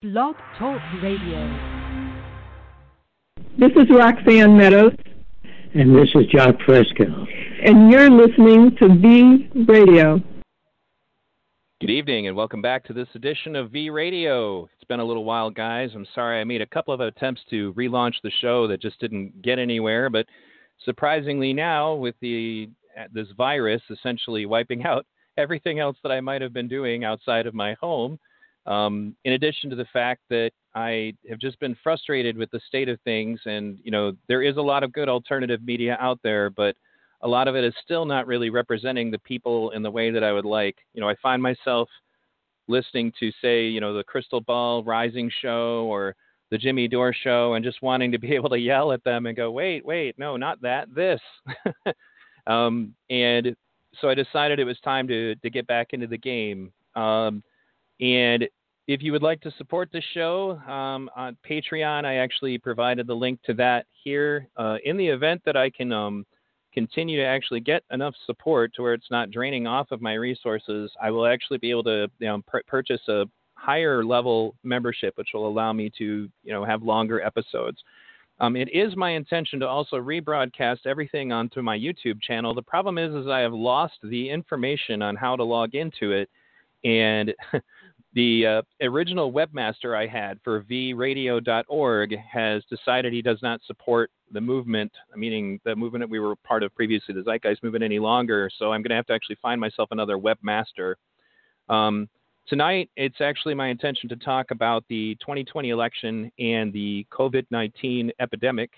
Blog Talk Radio. This is Roxanne Meadows. And this is John Fresco. And you're listening to V-Radio. Good evening and welcome back to this edition of V-Radio. It's been a little while, guys. I'm sorry I made a couple of attempts to relaunch the show that just didn't get anywhere. But surprisingly now, with this virus essentially wiping out everything else that I might have been doing outside of my home, in addition to the fact that I have just been frustrated with the state of things. And, you know, there is a lot of good alternative media out there, but a lot of it is still not really representing the people in the way that I would like. You know, I find myself listening to, say, you know, the Crystal Ball Rising show or the Jimmy Dore show and just wanting to be able to yell at them and go, wait, no, not that, this. And so I decided it was time to get back into the game. And if you would like to support the show on Patreon, I actually provided the link to that here. In the event that I can continue to actually get enough support to where it's not draining off of my resources, I will actually be able to purchase a higher level membership, which will allow me to have longer episodes. It is my intention to also rebroadcast everything onto my YouTube channel. The problem is I have lost the information on how to log into it, and the original webmaster I had for vradio.org has decided he does not support the movement, meaning the movement that we were part of previously, the Zeitgeist Movement, any longer. So I'm going to have to actually find myself another webmaster. Tonight, it's actually my intention to talk about the 2020 election and the COVID-19 epidemic.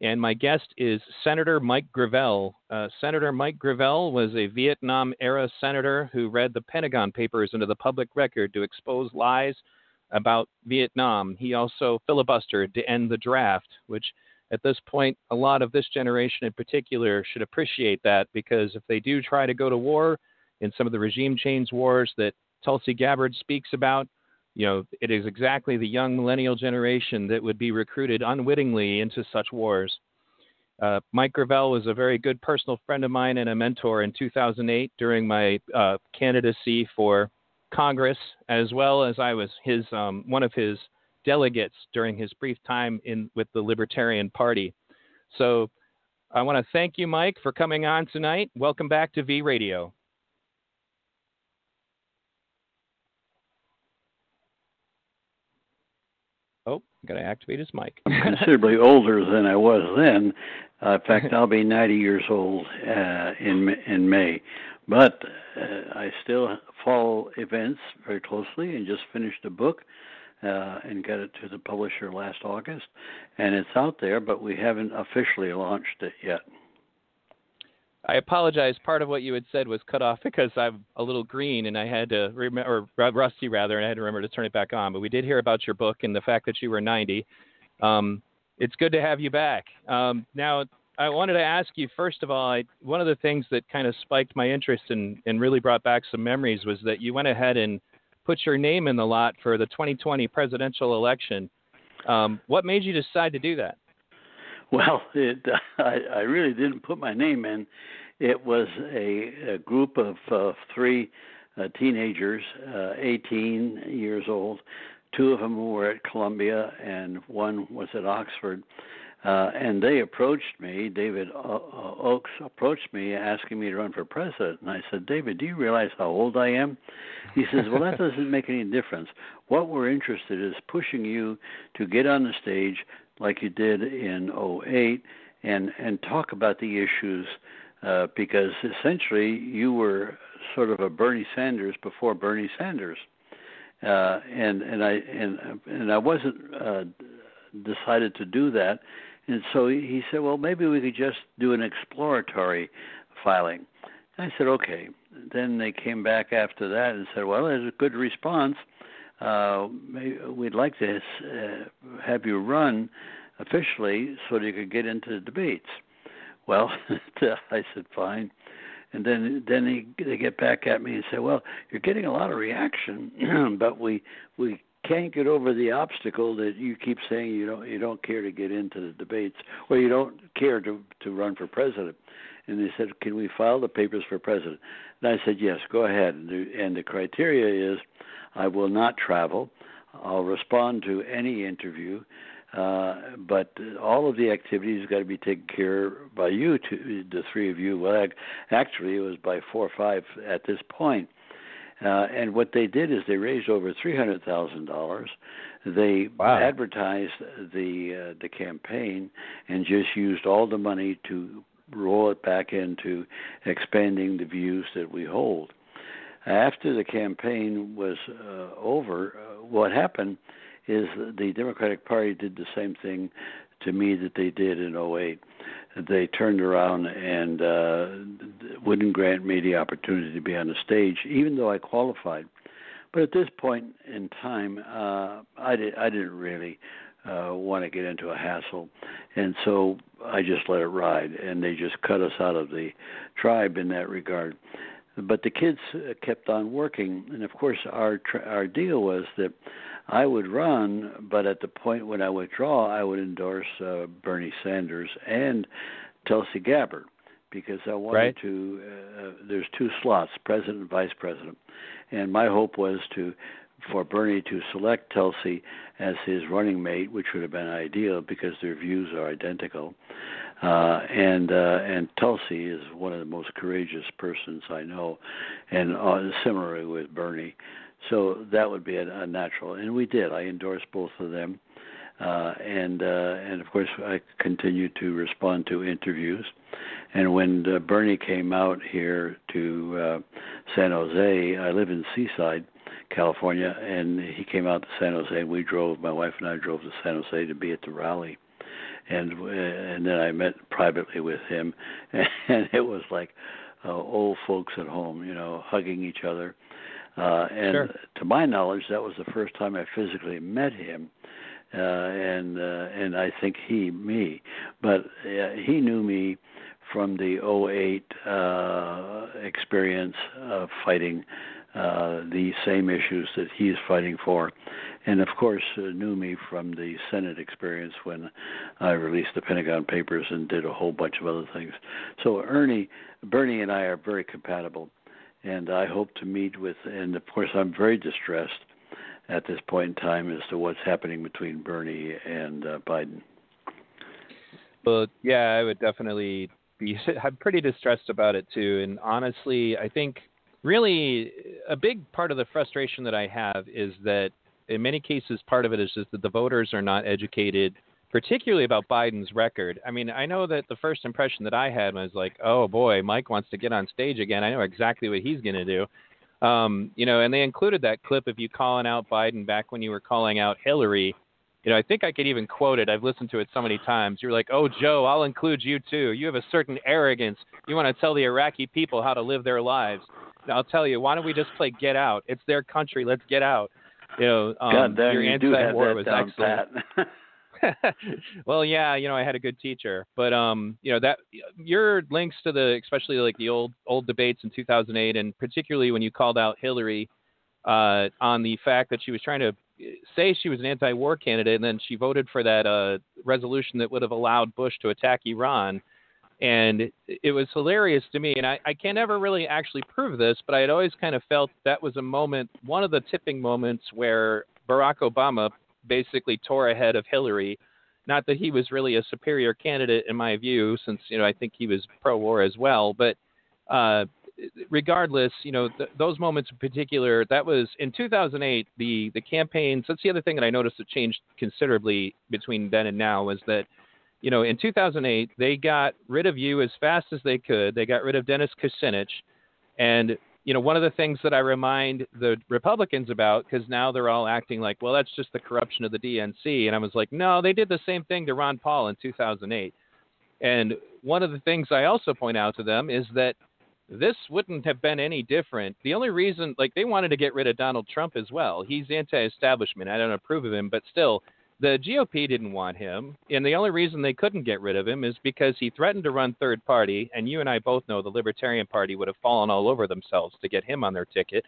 And my guest is Senator Mike Gravel. Senator Mike Gravel was a Vietnam-era senator who read the Pentagon Papers into the public record to expose lies about Vietnam. He also filibustered to end the draft, which at this point, a lot of this generation in particular should appreciate that, because if they do try to go to war in some of the regime change wars that Tulsi Gabbard speaks about, it is exactly the young millennial generation that would be recruited unwittingly into such wars. Mike Gravel was a very good personal friend of mine and a mentor in 2008 during my candidacy for Congress, as well as I was his one of his delegates during his brief time with the Libertarian Party. So I want to thank you, Mike, for coming on tonight. Welcome back to V Radio. Oh, I'm going to activate his mic. I'm considerably older than I was then. In fact, I'll be 90 years old in May. But I still follow events very closely and just finished a book and got it to the publisher last August. And it's out there, but we haven't officially launched it yet. I apologize. Part of what you had said was cut off because I'm a little green and I had to remember, or rusty rather, and I had to remember to turn it back on. But we did hear about your book and the fact that you were 90. It's good to have you back. Now, I wanted to ask you, first of all, one of the things that kind of spiked my interest and really brought back some memories was that you went ahead and put your name in the lot for the 2020 presidential election. What made you decide to do that? Well, I really didn't put my name in. It was a group of three teenagers, 18 years old. Two of them were at Columbia and one was at Oxford. And they approached me, David Oakes approached me asking me to run for president. And I said, David, do you realize how old I am? He says, well, that doesn't make any difference. What we're interested in is pushing you to get on the stage like you did in 2008 and talk about the issues because essentially you were sort of a Bernie Sanders before Bernie Sanders. And I wasn't decided to do that. And so he said, well, maybe we could just do an exploratory filing. And I said, okay. Then they came back after that and said, well, there's a good response. We'd like to have you run officially so that you could get into the debates. Well, I said, fine. And then they get back at me and say, well, you're getting a lot of reaction, but we can't get over the obstacle that you keep saying you don't care to get into the debates, or you don't care to run for president. And they said, can we file the papers for president? And I said, yes, go ahead. And the criteria is I will not travel, I'll respond to any interview, but all of the activities have got to be taken care of by you, the three of you. Well, actually, it was by four or five at this point. And what they did is they raised over $300,000. They advertised the campaign and just used all the money to roll it back into expanding the views that we hold. After the campaign was over, what happened is the Democratic Party did the same thing to me that they did in 2008. They turned around and wouldn't grant me the opportunity to be on the stage, even though I qualified. But at this point in time, I didn't really want to get into a hassle, and so I just let it ride, and they just cut us out of the tribe in that regard. But the kids kept on working, and of course our deal was that I would run, but at the point when I withdraw, I would endorse Bernie Sanders and Tulsi Gabbard, because I wanted to there's two slots, president and vice president, and my hope was for Bernie to select Tulsi as his running mate, which would have been ideal because their views are identical. And Tulsi is one of the most courageous persons I know, and similarly with Bernie. So that would be a natural. And we did. I endorsed both of them. And of course, I continued to respond to interviews. And when Bernie came out here to San Jose, I live in Seaside, California, and he came out to San Jose, and my wife and I drove to San Jose to be at the rally, and then I met privately with him, and it was like old folks at home, you know, hugging each other, and to my knowledge, that was the first time I physically met him, and I think he me, but he knew me from the 2008 experience of fighting the same issues that he is fighting for, and of course knew me from the Senate experience when I released the Pentagon Papers and did a whole bunch of other things. So Bernie and I are very compatible, and I hope to meet with, and of course I'm very distressed at this point in time as to what's happening between Bernie and Biden. Well, yeah, I would definitely be, I'm pretty distressed about it too, and honestly I think really, a big part of the frustration that I have is that in many cases, part of it is just that the voters are not educated, particularly about Biden's record. I mean, I know that the first impression that I had was like, oh boy, Mike wants to get on stage again. I know exactly what he's going to do. You know, and they included that clip of you calling out Biden back when you were calling out Hillary. You know, I think I could even quote it. I've listened to it so many times. You're like, oh, Joe, I'll include you too. You have a certain arrogance. You want to tell the Iraqi people how to live their lives. I'll tell you, why don't we just play Get Out? It's their country. Let's get out. You know, your anti-war was excellent. Well, yeah, you know, I had a good teacher, but you know, that your links to especially like the old debates in 2008, and particularly when you called out Hillary on the fact that she was trying to say she was an anti-war candidate, and then she voted for that resolution that would have allowed Bush to attack Iran. And it was hilarious to me, and I can't ever really actually prove this, but I had always kind of felt that was a moment, one of the tipping moments where Barack Obama basically tore ahead of Hillary. Not that he was really a superior candidate in my view, since, you know, I think he was pro-war as well. But regardless, you know, those moments in particular, that was in 2008, the campaigns. That's the other thing that I noticed that changed considerably between then and now was that, you know, in 2008, they got rid of you as fast as they could. They got rid of Dennis Kucinich. And, you know, one of the things that I remind the Republicans about, because now they're all acting like, well, that's just the corruption of the DNC. And I was like, no, they did the same thing to Ron Paul in 2008. And one of the things I also point out to them is that this wouldn't have been any different. The only reason, like, they wanted to get rid of Donald Trump as well. He's anti-establishment. I don't approve of him, but still, the GOP didn't want him, and the only reason they couldn't get rid of him is because he threatened to run third party, and you and I both know the Libertarian Party would have fallen all over themselves to get him on their ticket,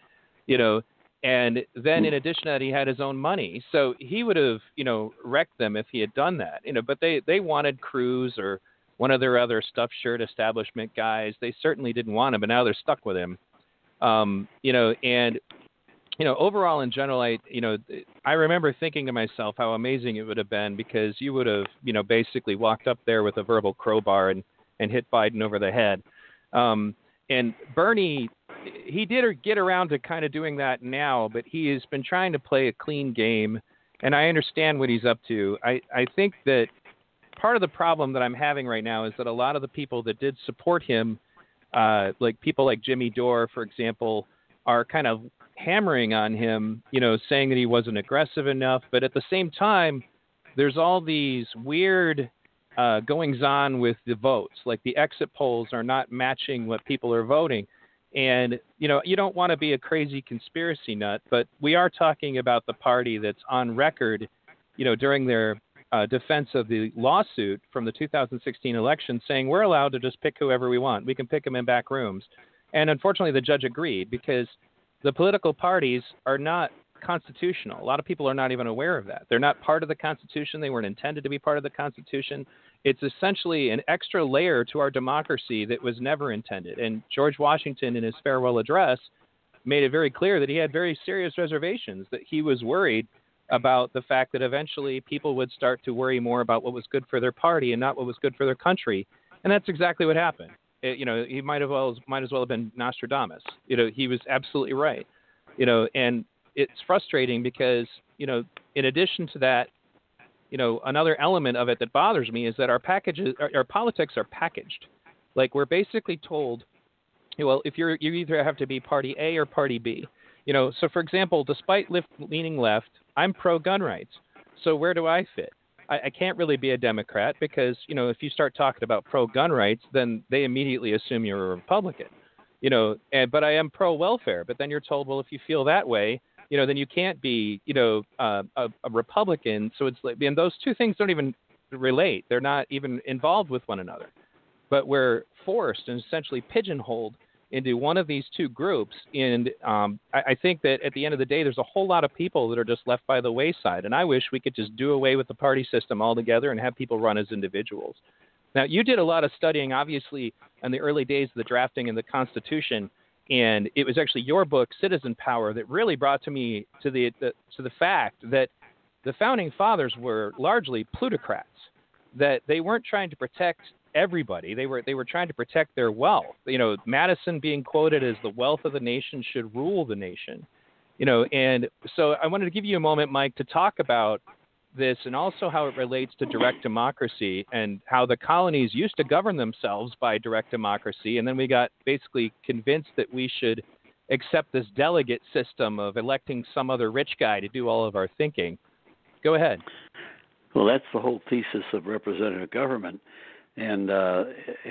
you know, and then in addition to that, he had his own money, so he would have, you know, wrecked them if he had done that, you know, but they wanted Cruz or one of their other stuffed shirt establishment guys. They certainly didn't want him, but now they're stuck with him, you know, and you know, overall in general, I remember thinking to myself how amazing it would have been, because you would have, you know, basically walked up there with a verbal crowbar and hit Biden over the head. And Bernie, he did get around to kind of doing that now, but he has been trying to play a clean game, and I understand what he's up to. I think that part of the problem that I'm having right now is that a lot of the people that did support him, like people like Jimmy Dore, for example, are kind of hammering on him, you know, saying that he wasn't aggressive enough. But at the same time, there's all these weird goings-on with the votes. Like the exit polls are not matching what people are voting. And, you know, you don't want to be a crazy conspiracy nut, but we are talking about the party that's on record, you know, during their defense of the lawsuit from the 2016 election, saying we're allowed to just pick whoever we want. We can pick them in back rooms. And unfortunately, the judge agreed, because the political parties are not constitutional. A lot of people are not even aware of that. They're not part of the Constitution. They weren't intended to be part of the Constitution. It's essentially an extra layer to our democracy that was never intended. And George Washington, in his farewell address, made it very clear that he had very serious reservations, that he was worried about the fact that eventually people would start to worry more about what was good for their party and not what was good for their country. And that's exactly what happened. You know, he might as well have been Nostradamus. You know, he was absolutely right. You know, and it's frustrating because, you know, in addition to that, you know, another element of it that bothers me is that our politics are packaged. Like, we're basically told, well, if you either have to be party A or party B. You know, so for example, despite leaning left, I'm pro-gun rights. So where do I fit? I can't really be a Democrat because, you know, if you start talking about pro-gun rights, then they immediately assume you're a Republican, you know, but I am pro-welfare. But then you're told, well, if you feel that way, you know, then you can't be, you know, a Republican. So it's like, and those two things don't even relate. They're not even involved with one another. But we're forced and essentially pigeonholed into one of these two groups. And I think that at the end of the day, there's a whole lot of people that are just left by the wayside. And I wish we could just do away with the party system altogether and have people run as individuals. Now, you did a lot of studying, obviously, in the early days of the drafting and the Constitution. And it was actually your book, Citizen Power, that really brought to me to the fact that the founding fathers were largely plutocrats, that they weren't trying to protect everybody. They were trying to protect their wealth. You know, Madison being quoted as the wealth of the nation should rule the nation. You know, and so I wanted to give you a moment, Mike, to talk about this and also how it relates to direct democracy and how the colonies used to govern themselves by direct democracy. And then we got basically convinced that we should accept this delegate system of electing some other rich guy to do all of our thinking. Go ahead. Well, that's the whole thesis of representative government. And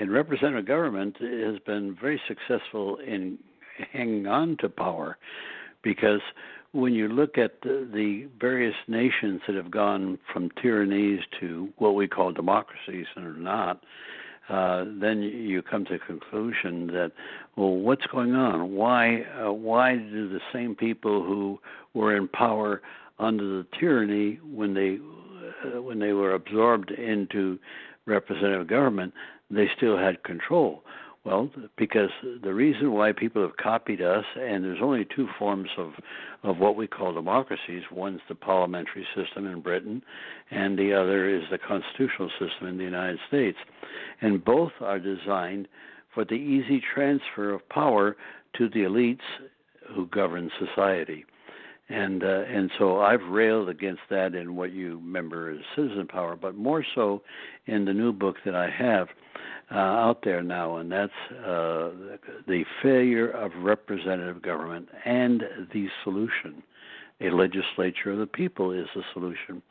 representative government has been very successful in hanging on to power, because when you look at the various nations that have gone from tyrannies to what we call democracies and are not, then you come to the conclusion that, well, what's going on? Why do the same people who were in power under the tyranny when they were absorbed into representative government, they still had control? Well, because the reason why people have copied us, and there's only two forms of what we call democracies. One's the parliamentary system in Britain, and the other is the constitutional system in the United States. And both are designed for the easy transfer of power to the elites who govern society. And so I've railed against that in what you remember as Citizen Power, but more so in the new book that I have out there now, and that's The Failure of Representative Government and the Solution. A Legislature of the People is the solution.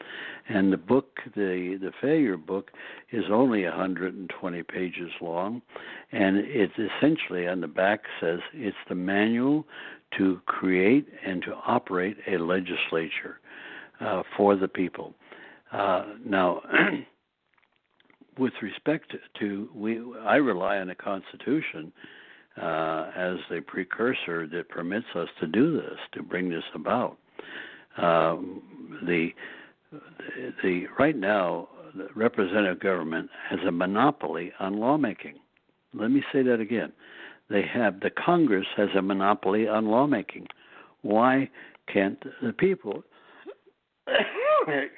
And the book, the Failure book, is only 120 pages long, and it essentially on the back says it's the manual to create and to operate a legislature for the people. Now, with respect to I rely on the Constitution as the precursor that permits us to do this, to bring this about. Right now, the representative government has a monopoly on lawmaking. Let me say that again. The Congress has a monopoly on lawmaking. Why can't the people,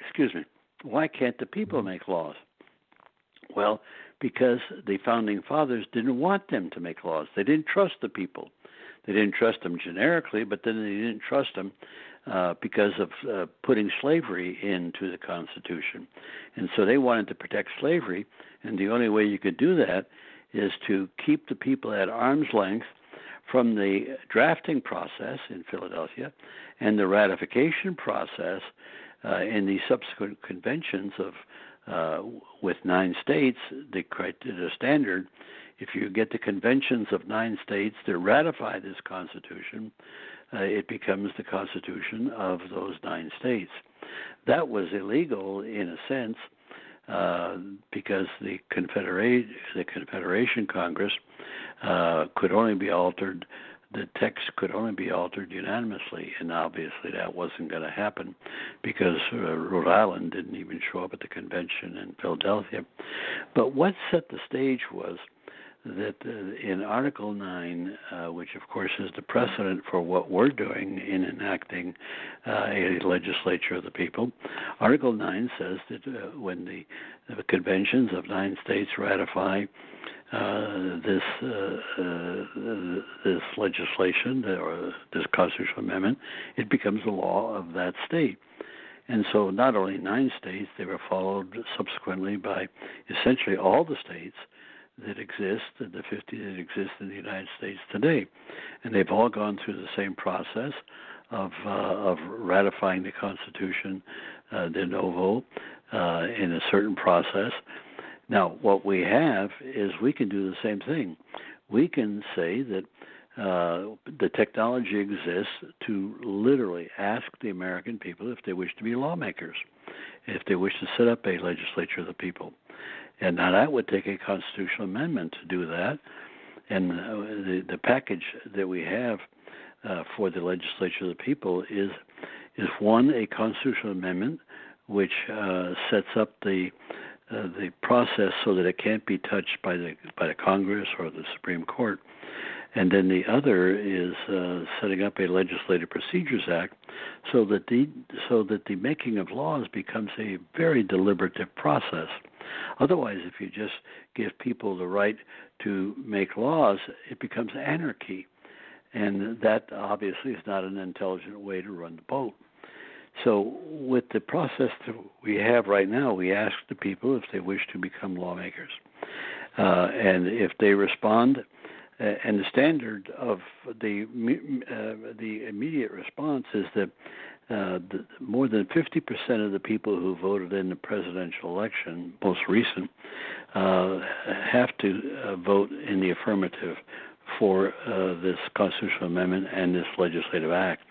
excuse me, why can't the people make laws? Well, because the Founding Fathers didn't want them to make laws. They didn't trust the people. They didn't trust them generically, but then they didn't trust them because of putting slavery into the Constitution. And so they wanted to protect slavery, and the only way you could do that is to keep the people at arm's length from the drafting process in Philadelphia and the ratification process in the subsequent conventions of with 9 states, the standard, if you get the conventions of 9 states to ratify this Constitution, it becomes the Constitution of those 9 states. That was illegal in a sense because the Confederation Congress could only be altered. The text could only be altered unanimously, and obviously that wasn't going to happen because Rhode Island didn't even show up at the convention in Philadelphia. But what set the stage was that in Article 9, which of course is the precedent for what we're doing in enacting a legislature of the people, Article 9 says that when the conventions of 9 states ratify this legislation or this constitutional amendment, it becomes the law of that state. And so not only 9 states, they were followed subsequently by essentially all the states that exist, the 50 that exist in the United States today. And they've all gone through the same process of ratifying the Constitution de novo in a certain process. Now, what we have is we can do the same thing. We can say that the technology exists to literally ask the American people if they wish to be lawmakers, if they wish to set up a legislature of the people. And now that would take a constitutional amendment to do that. And the package that we have for the legislature of the people is one, a constitutional amendment which sets up the process so that it can't be touched by the Congress or the Supreme Court. And then the other is setting up a Legislative Procedures Act so that the making of laws becomes a very deliberative process. Otherwise, if you just give people the right to make laws, it becomes anarchy. And that obviously is not an intelligent way to run the boat. So with the process that we have right now, we ask the people if they wish to become lawmakers. And if they respond, and the standard of the immediate response is that more than 50% of the people who voted in the presidential election, most recent, have to vote in the affirmative for this constitutional amendment and this legislative act.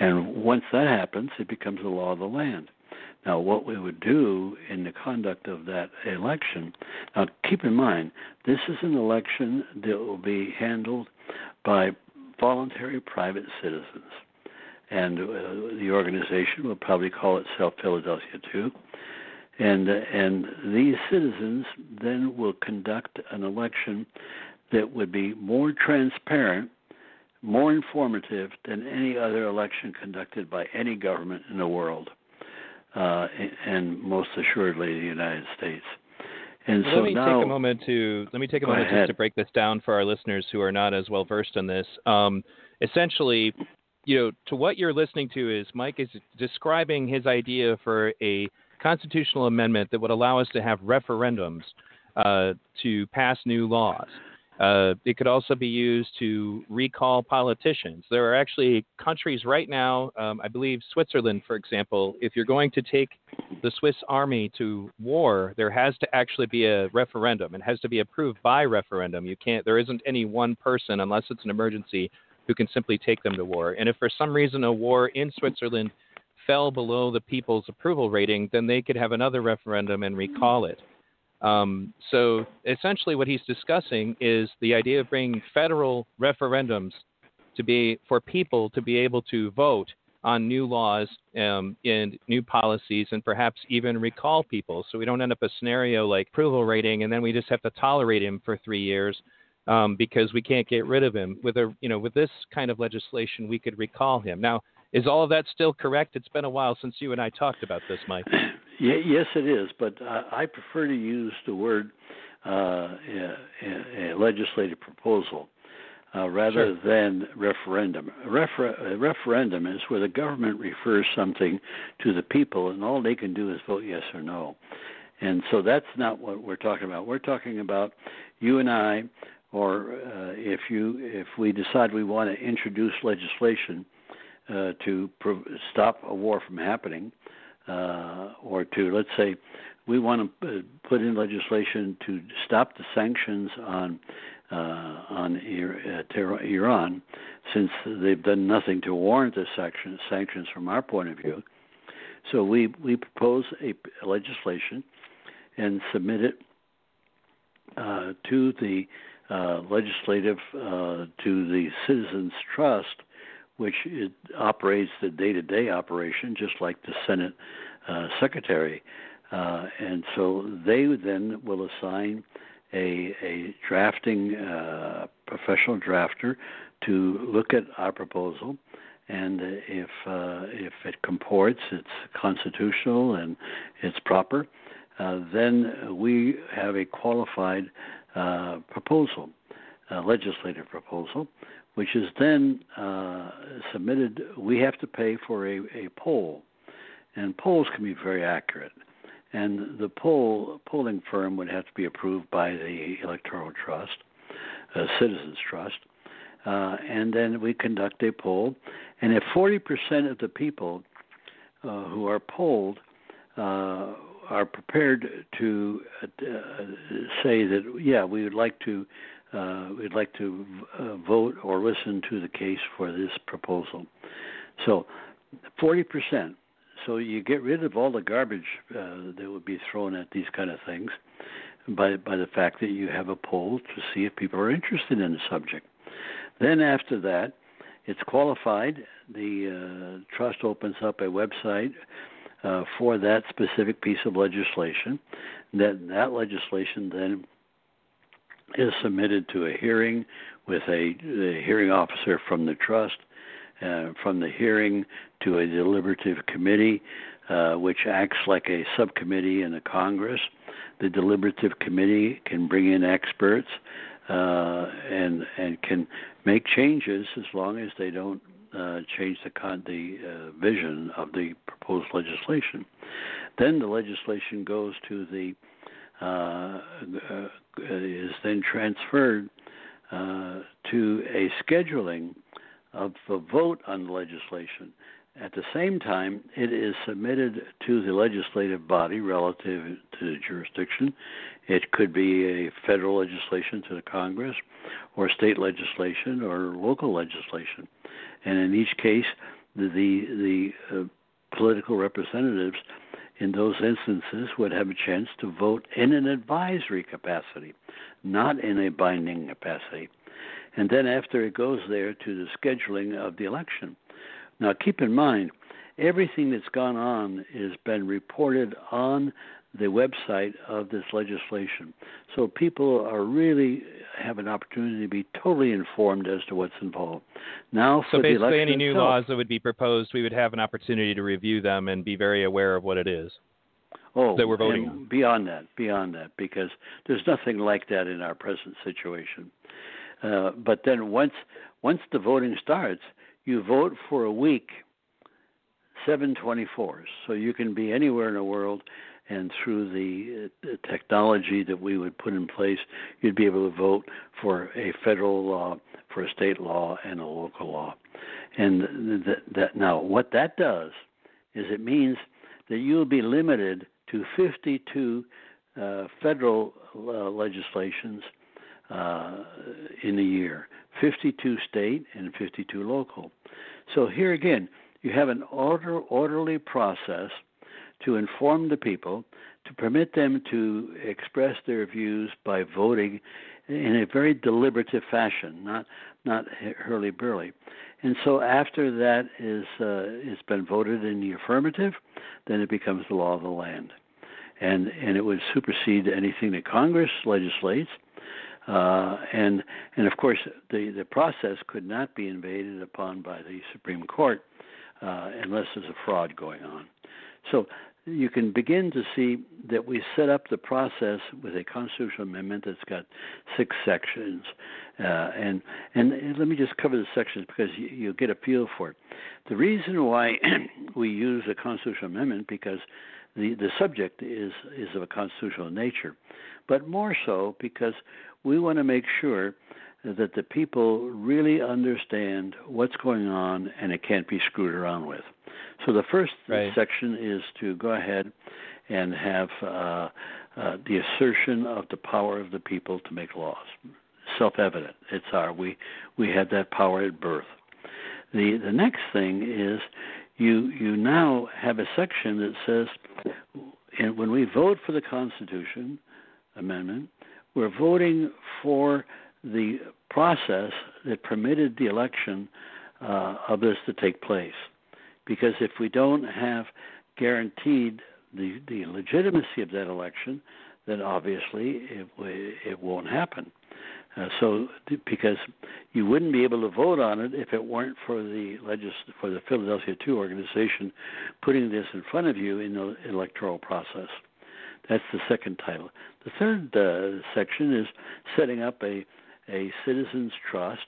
And once that happens, it becomes the law of the land. Now, what we would do in the conduct of that election, now keep in mind, this is an election that will be handled by voluntary private citizens. And the organization will probably call itself Philadelphia Two. And these citizens then will conduct an election that would be more transparent, more informative than any other election conducted by any government in the world, and most assuredly the United States. And so let me take a moment to break this down for our listeners who are not as well versed in this. Essentially, you know, to what you're listening to is Mike is describing his idea for a constitutional amendment that would allow us to have referendums to pass new laws. It could also be used to recall politicians. There are actually countries right now, I believe Switzerland, for example, if you're going to take the Swiss army to war, there has to actually be a referendum. It has to be approved by referendum. You can't. There isn't any one person, unless it's an emergency, who can simply take them to war. And if for some reason a war in Switzerland fell below the people's approval rating, then they could have another referendum and recall it. So essentially what he's discussing is the idea of bringing federal referendums to be for people to be able to vote on new laws and new policies and perhaps even recall people. So we don't end up a scenario like approval rating and then we just have to tolerate him for 3 years because we can't get rid of him. With this kind of legislation, we could recall him. Now, is all of that still correct? It's been a while since you and I talked about this, Mike. Yes, it is, but I prefer to use the word a legislative proposal rather than referendum. A referendum is where the government refers something to the people, and all they can do is vote yes or no. And so that's not what we're talking about. We're talking about you and I, or if we decide we want to introduce legislation to stop a war from happening, or to, let's say, we want to put in legislation to stop the sanctions on Iran, since they've done nothing to warrant the sanctions from our point of view. So we propose a legislation and submit it to the to the Citizens Trust, which it operates the day-to-day operation, just like the Senate Secretary. And so they then will assign a drafting professional drafter to look at our proposal, and if it comports, it's constitutional and it's proper, then we have a qualified proposal, a legislative proposal, which is then submitted. We have to pay for a poll, and polls can be very accurate. And the polling firm would have to be approved by the Electoral Trust, Citizens Trust, and then we conduct a poll. And if 40% of the people who are polled are prepared to say that, yeah, we'd like to vote or listen to the case for this proposal. So 40%. So you get rid of all the garbage that would be thrown at these kind of things by the fact that you have a poll to see if people are interested in the subject. Then after that, it's qualified. The trust opens up a website for that specific piece of legislation. That legislation then is submitted to a hearing with a hearing officer from the trust. From the hearing to a deliberative committee, which acts like a subcommittee in the Congress. The deliberative committee can bring in experts and can make changes as long as they don't change the vision of the proposed legislation. Then the legislation goes to is then transferred to a scheduling of the vote on the legislation. At the same time, it is submitted to the legislative body relative to the jurisdiction. It could be a federal legislation to the Congress, or state legislation, or local legislation. And in each case, the political representatives in those instances would have a chance to vote in an advisory capacity, not in a binding capacity. And then after it goes there to the scheduling of the election. Now, keep in mind, everything that's gone on has been reported on the website of this legislation. So people have an opportunity to be totally informed as to what's involved. Now, so basically any new laws that would be proposed, we would have an opportunity to review them and be very aware of what it is. Oh, that we're voting on. Beyond that, because there's nothing like that in our present situation. But then once the voting starts, you vote for a week, 7/24. So you can be anywhere in the world, and through the technology that we would put in place, you'd be able to vote for a federal law, for a state law, and a local law. And now what that does is it means that you'll be limited to 52 federal legislations in a year, 52 state and 52 local. So here again, you have an orderly process to inform the people, to permit them to express their views by voting in a very deliberative fashion, not hurly-burly. And so after that it's been voted in the affirmative, then it becomes the law of the land. And it would supersede anything that Congress legislates. And of course, the process could not be invaded upon by the Supreme Court unless there's a fraud going on. So you can begin to see that we set up the process with a constitutional amendment that's got 6 sections. And let me just cover the sections because you'll get a feel for it. The reason why we use a constitutional amendment because the subject is of a constitutional nature, but more so because we want to make sure that the people really understand what's going on and it can't be screwed around with. So the first section is to go ahead and have the assertion of the power of the people to make laws. Self-evident. It's our we had that power at birth. The next thing is you now have a section that says, and when we vote for the Constitution amendment, we're voting for the process that permitted the election of this to take place. Because if we don't have guaranteed the legitimacy of that election, then obviously it won't happen. Because you wouldn't be able to vote on it if it weren't for the Philadelphia Two organization putting this in front of you in the electoral process. That's the second title. The third section is setting up a Citizens Trust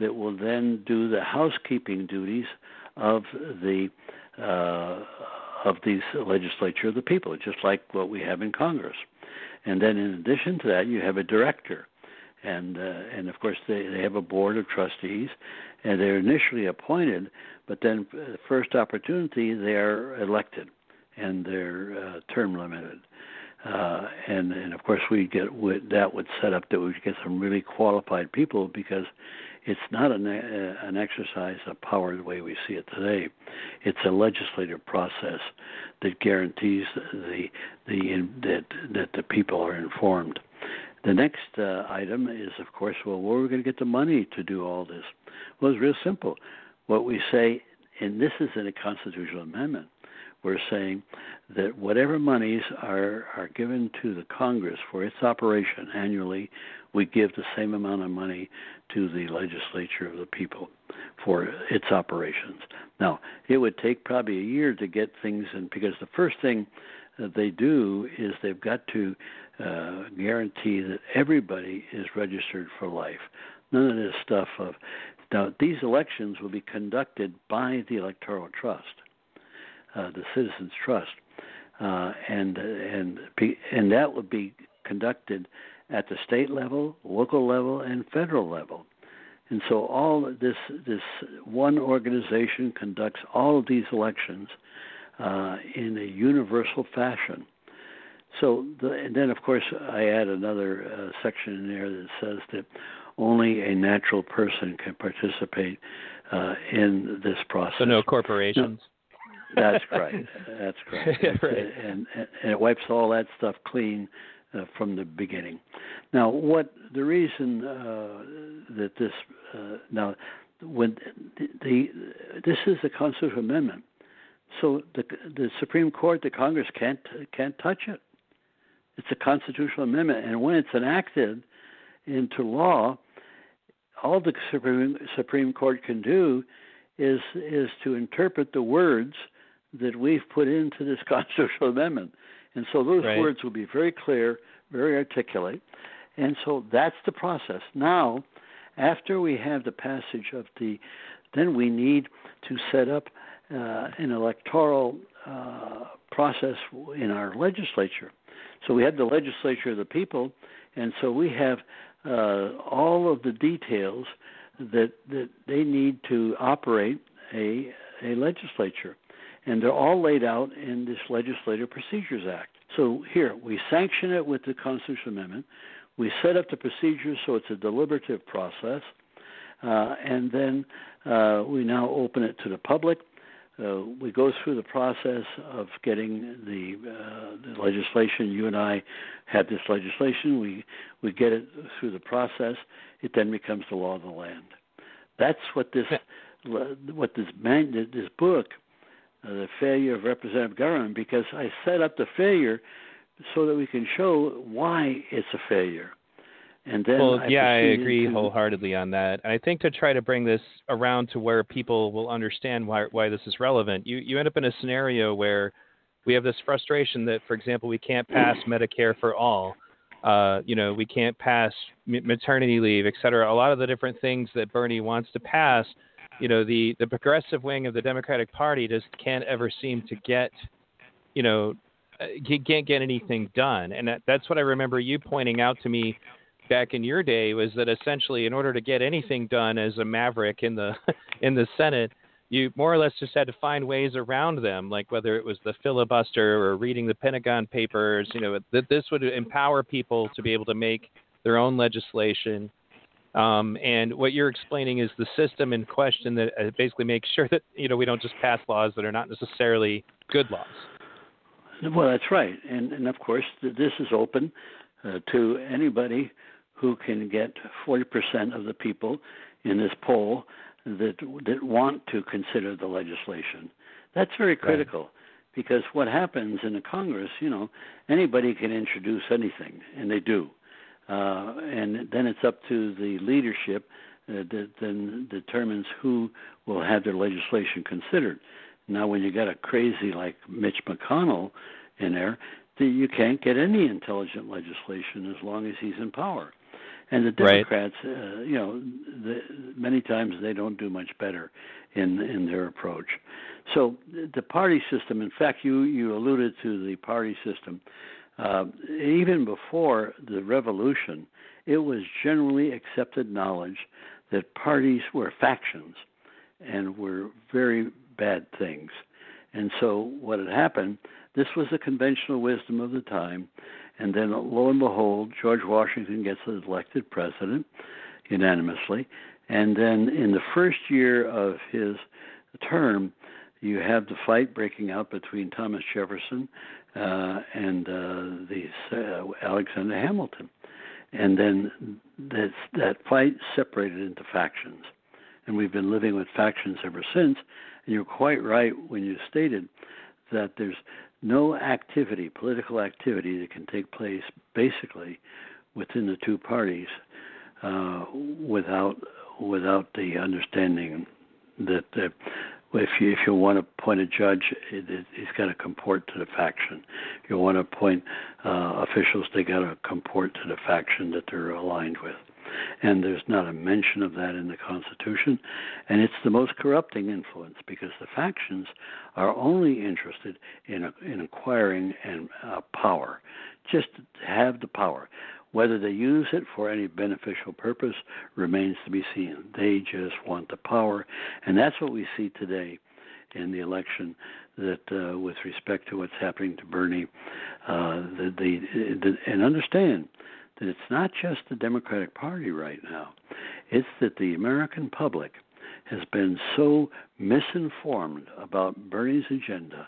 that will then do the housekeeping duties of the legislature of the people, just like what we have in Congress. And then in addition to that, you have a director. And of course, they have a board of trustees, and they're initially appointed, but then first opportunity, they're elected, and they're term limited. And of course, that would set up that we would get some really qualified people because it's not an exercise of power the way we see it today. It's a legislative process that guarantees that the people are informed. The next item is, of course, where are we going to get the money to do all this? Well, it's real simple. What we say, and this is in a constitutional amendment, we're saying that whatever monies are given to the Congress for its operation annually, we give the same amount of money to the legislature of the people for its operations. Now, it would take probably a year to get things in, because the first thing that they do is they've got to guarantee that everybody is registered for life. None of this stuff now, these elections will be conducted by the Electoral Trust. The Citizens Trust, and that would be conducted at the state level, local level, and federal level. And so all this one organization conducts all of these elections in a universal fashion. So and then, of course, I add another section in there that says that only a natural person can participate in this process. So no corporations. No. That's correct. Right. And it wipes all that stuff clean from the beginning. Now, the reason that this this is a constitutional amendment, so the Supreme Court, the Congress can't touch it. It's a constitutional amendment, and when it's enacted into law, all the Supreme Court can do is to interpret the words that we've put into this constitutional amendment. And so those words will be very clear, very articulate. And so that's the process. Now, after we have the passage of then we need to set up an electoral process in our legislature. So we have the legislature of the people, and so we have all of the details that they need to operate a legislature. And they're all laid out in this Legislative Procedures Act. So here, we sanction it with the Constitutional Amendment. We set up the procedures so it's a deliberative process. And then we now open it to the public. We go through the process of getting the legislation. You and I have this legislation. We get it through the process. It then becomes the law of the land. That's what this book, The Failure of Representative Government, because I set up the failure so that we can show why it's a failure. And then I agree wholeheartedly on that. And I think to try to bring this around to where people will understand why this is relevant, you end up in a scenario where we have this frustration that, for example, we can't pass Medicare for all. We can't pass maternity leave, et cetera. A lot of the different things that Bernie wants to pass, the progressive wing of the Democratic Party just can't ever seem to get, can't get anything done. And that's what I remember you pointing out to me back in your day, was that essentially in order to get anything done as a maverick in the Senate, you more or less just had to find ways around them, like whether it was the filibuster or reading the Pentagon Papers, this would empower people to be able to make their own legislation. And what you're explaining is the system in question that basically makes sure that, we don't just pass laws that are not necessarily good laws. Well, that's right. And of course, this is open to anybody who can get 40% of the people in this poll that want to consider the legislation. That's very critical, right? Because what happens in the Congress, anybody can introduce anything, and they do. And then it's up to the leadership that then determines who will have their legislation considered. Now, when you got a crazy like Mitch McConnell in there, you can't get any intelligent legislation as long as he's in power. And the Democrats, right, many times they don't do much better in their approach. So the party system, in fact, you alluded to the party system. Even before the revolution, it was generally accepted knowledge that parties were factions and were very bad things. And so what had happened, this was the conventional wisdom of the time. And then, lo and behold, George Washington gets elected president unanimously. And then in the first year of his term, you have the fight breaking out between Thomas Jefferson and Alexander Hamilton. And then that fight separated into factions. And we've been living with factions ever since. And you're quite right when you stated that there's no activity, political activity, that can take place basically within the two parties without the understanding that if you want to appoint a judge, he's got to comport to the faction. If you want to appoint officials, they got to comport to the faction that they're aligned with. And there's not a mention of that in the Constitution. And it's the most corrupting influence, because the factions are only interested in acquiring and power, just to have the power. Whether they use it for any beneficial purpose remains to be seen. They just want the power. And that's what we see today in the election, that with respect to what's happening to Bernie, and understand that it's not just the Democratic Party right now. It's that the American public has been so misinformed about Bernie's agenda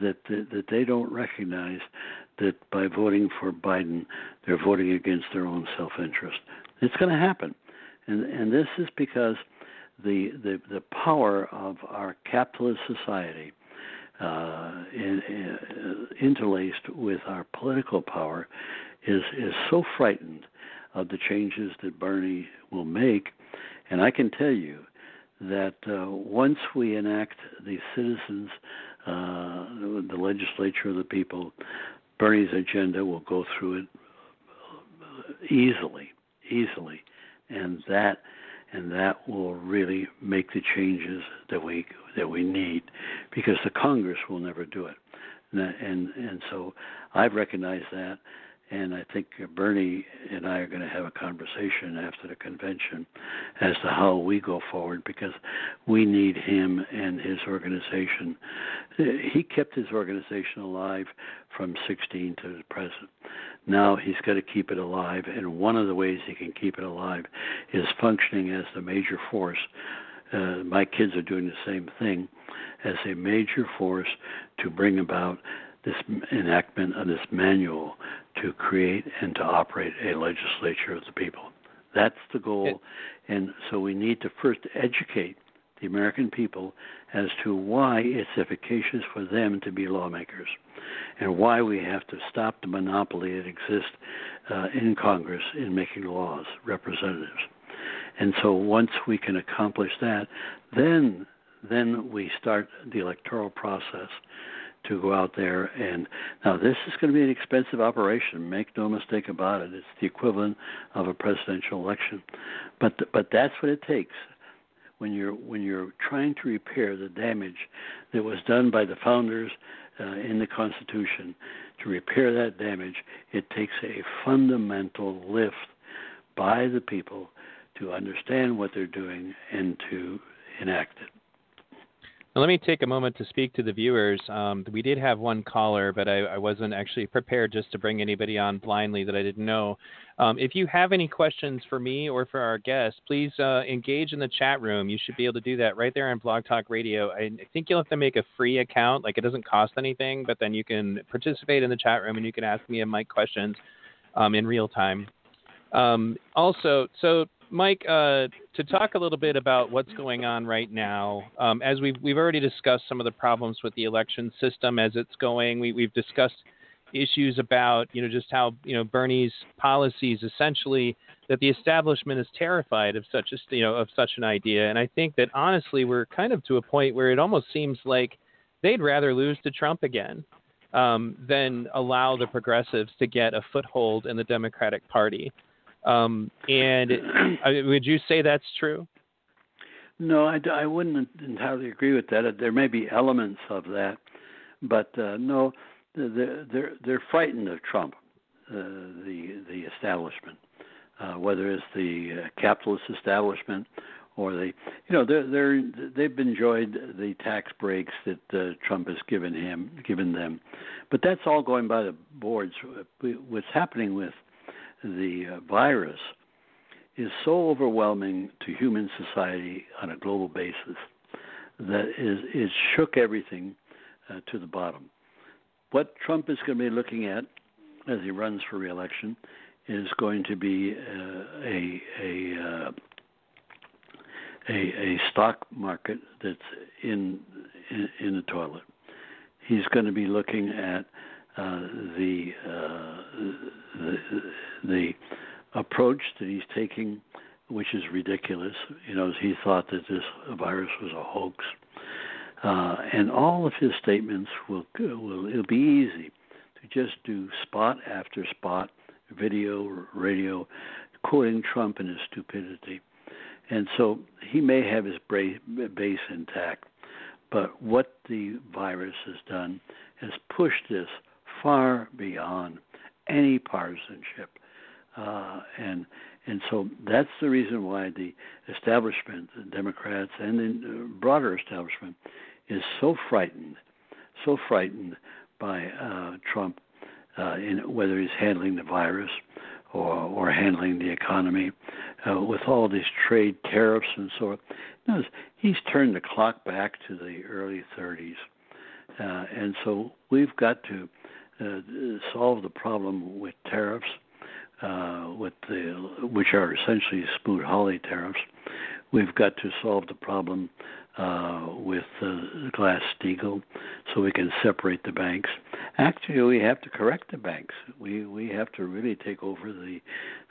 that they don't recognize that by voting for Biden, they're voting against their own self-interest. It's going to happen. And this is because the power of our capitalist society interlaced with our political power is so frightened of the changes that Bernie will make. And I can tell you that once we enact the citizens, the legislature of the people, Bernie's agenda will go through it easily. And that will really make the changes that we need, because the Congress will never do it. And so I've recognized that. And I think Bernie and I are going to have a conversation after the convention as to how we go forward, because we need him and his organization. He kept his organization alive from 16 to the present. Now he's got to keep it alive, and one of the ways he can keep it alive is functioning as the major force. My kids are doing the same thing, as a major force to bring about this enactment of this manual to create and to operate a legislature of the people. That's the goal. And so we need to first educate the American people as to why it's efficacious for them to be lawmakers and why we have to stop the monopoly that exists in Congress in making laws, representatives. And so once we can accomplish that, then we start the electoral process to go out there. And now this is going to be an expensive operation, make no mistake about it. It's the equivalent of a presidential election. But that's what it takes when you're trying to repair the damage that was done by the founders in the Constitution. To repair that damage, it takes a fundamental lift by the people to understand what they're doing and to enact it. Now, let me take a moment to speak to the viewers. We did have one caller, but I wasn't actually prepared just to bring anybody on blindly that I didn't know. If you have any questions for me or for our guests, please engage in the chat room. You should be able to do that right there on Blog Talk Radio. I think you'll have to make a free account. Like, it doesn't cost anything, but then you can participate in the chat room and you can ask me and Mike questions in real time. Also, Mike, to talk a little bit about what's going on right now, as we've already discussed some of the problems with the election system as it's going. We've discussed issues about, just how, Bernie's policies, essentially that the establishment is terrified of such an idea. And I think that honestly, we're kind of to a point where it almost seems like they'd rather lose to Trump again than allow the progressives to get a foothold in the Democratic Party. Would you say that's true? No, I wouldn't entirely agree with that. There may be elements of that, but no, they're frightened of Trump, the establishment, whether it's the capitalist establishment or they've enjoyed the tax breaks that Trump has given them, but that's all going by the boards. What's happening with the virus is so overwhelming to human society on a global basis that it shook everything to the bottom. What Trump is going to be looking at as he runs for re-election is going to be a stock market that's in the toilet. He's going to be looking at the approach that he's taking, which is ridiculous. He thought that this virus was a hoax, and all of his statements it'll be easy to just do spot after spot, video, radio, quoting Trump and his stupidity. And so he may have his base intact, but what the virus has done has pushed this far beyond any partisanship, and so that's the reason why the establishment, the Democrats and the broader establishment, is so frightened by Trump, in whether he's handling the virus or handling the economy with all these trade tariffs and so on. Notice, he's turned the clock back to the early 30s, and so we've got to solve the problem with tariffs, which are essentially Smoot-Hawley tariffs. We've got to solve the problem with Glass-Steagall, so we can separate the banks. Actually, we have to correct the banks. We have to really take over the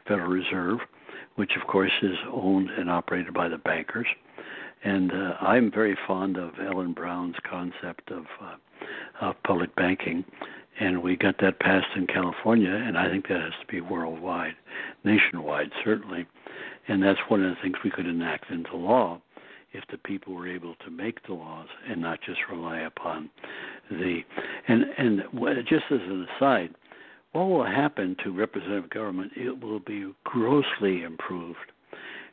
Federal Reserve, which of course is owned and operated by the bankers. And I'm very fond of Ellen Brown's concept of public banking. And we got that passed in California, and I think that has to be worldwide, nationwide, certainly. And that's one of the things we could enact into law if the people were able to make the laws and not just rely upon the... And just as an aside, what will happen to representative government, it will be grossly improved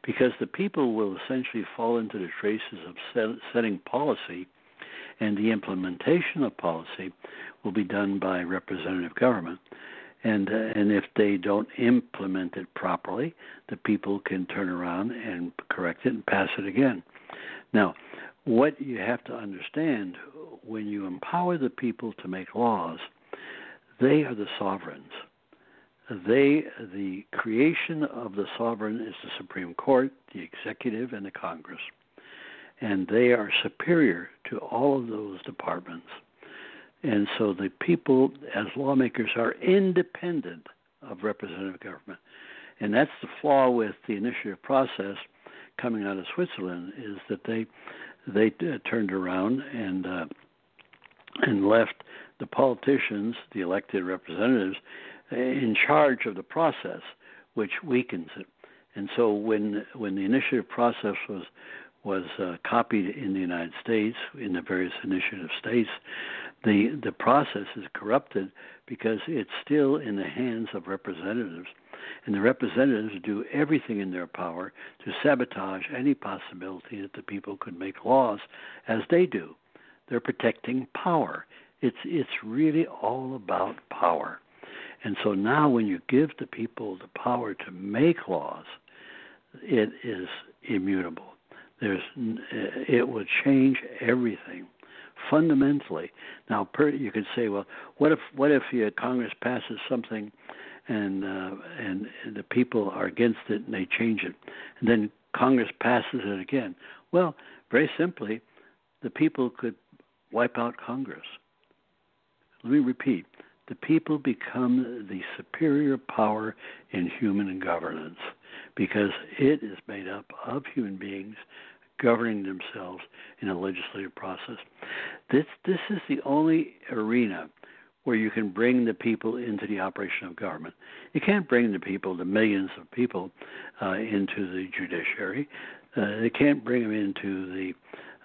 because the people will essentially fall into the traces of setting policy, and the implementation of policy will be done by representative government. And if they don't implement it properly, the people can turn around and correct it and pass it again. Now, what you have to understand, when you empower the people to make laws, they are the sovereigns. The creation of the sovereign is the Supreme Court, the executive, and the Congress. and they are superior to all of those departments. And so the people, as lawmakers, are independent of representative government. And that's the flaw with the initiative process coming out of Switzerland, is that they turned around and left the politicians, the elected representatives, in charge of the process, which weakens it. And so when the initiative process was copied in the United States, in the various initiative states, the process is corrupted because it's still in the hands of representatives. And the representatives do everything in their power to sabotage any possibility that the people could make laws as they do. They're protecting power. It's really all about power. And so now when you give the people the power to make laws, it is immutable. It will change everything fundamentally. Now, you could say, well, what if Congress passes something and the people are against it and they change it, and then Congress passes it again? Well, very simply, the people could wipe out Congress. Let me repeat. The people become the superior power in human governance because it is made up of human beings governing themselves in a legislative process. This is the only arena where you can bring the people into the operation of government. You can't bring the millions of people, into the judiciary. They can't bring them into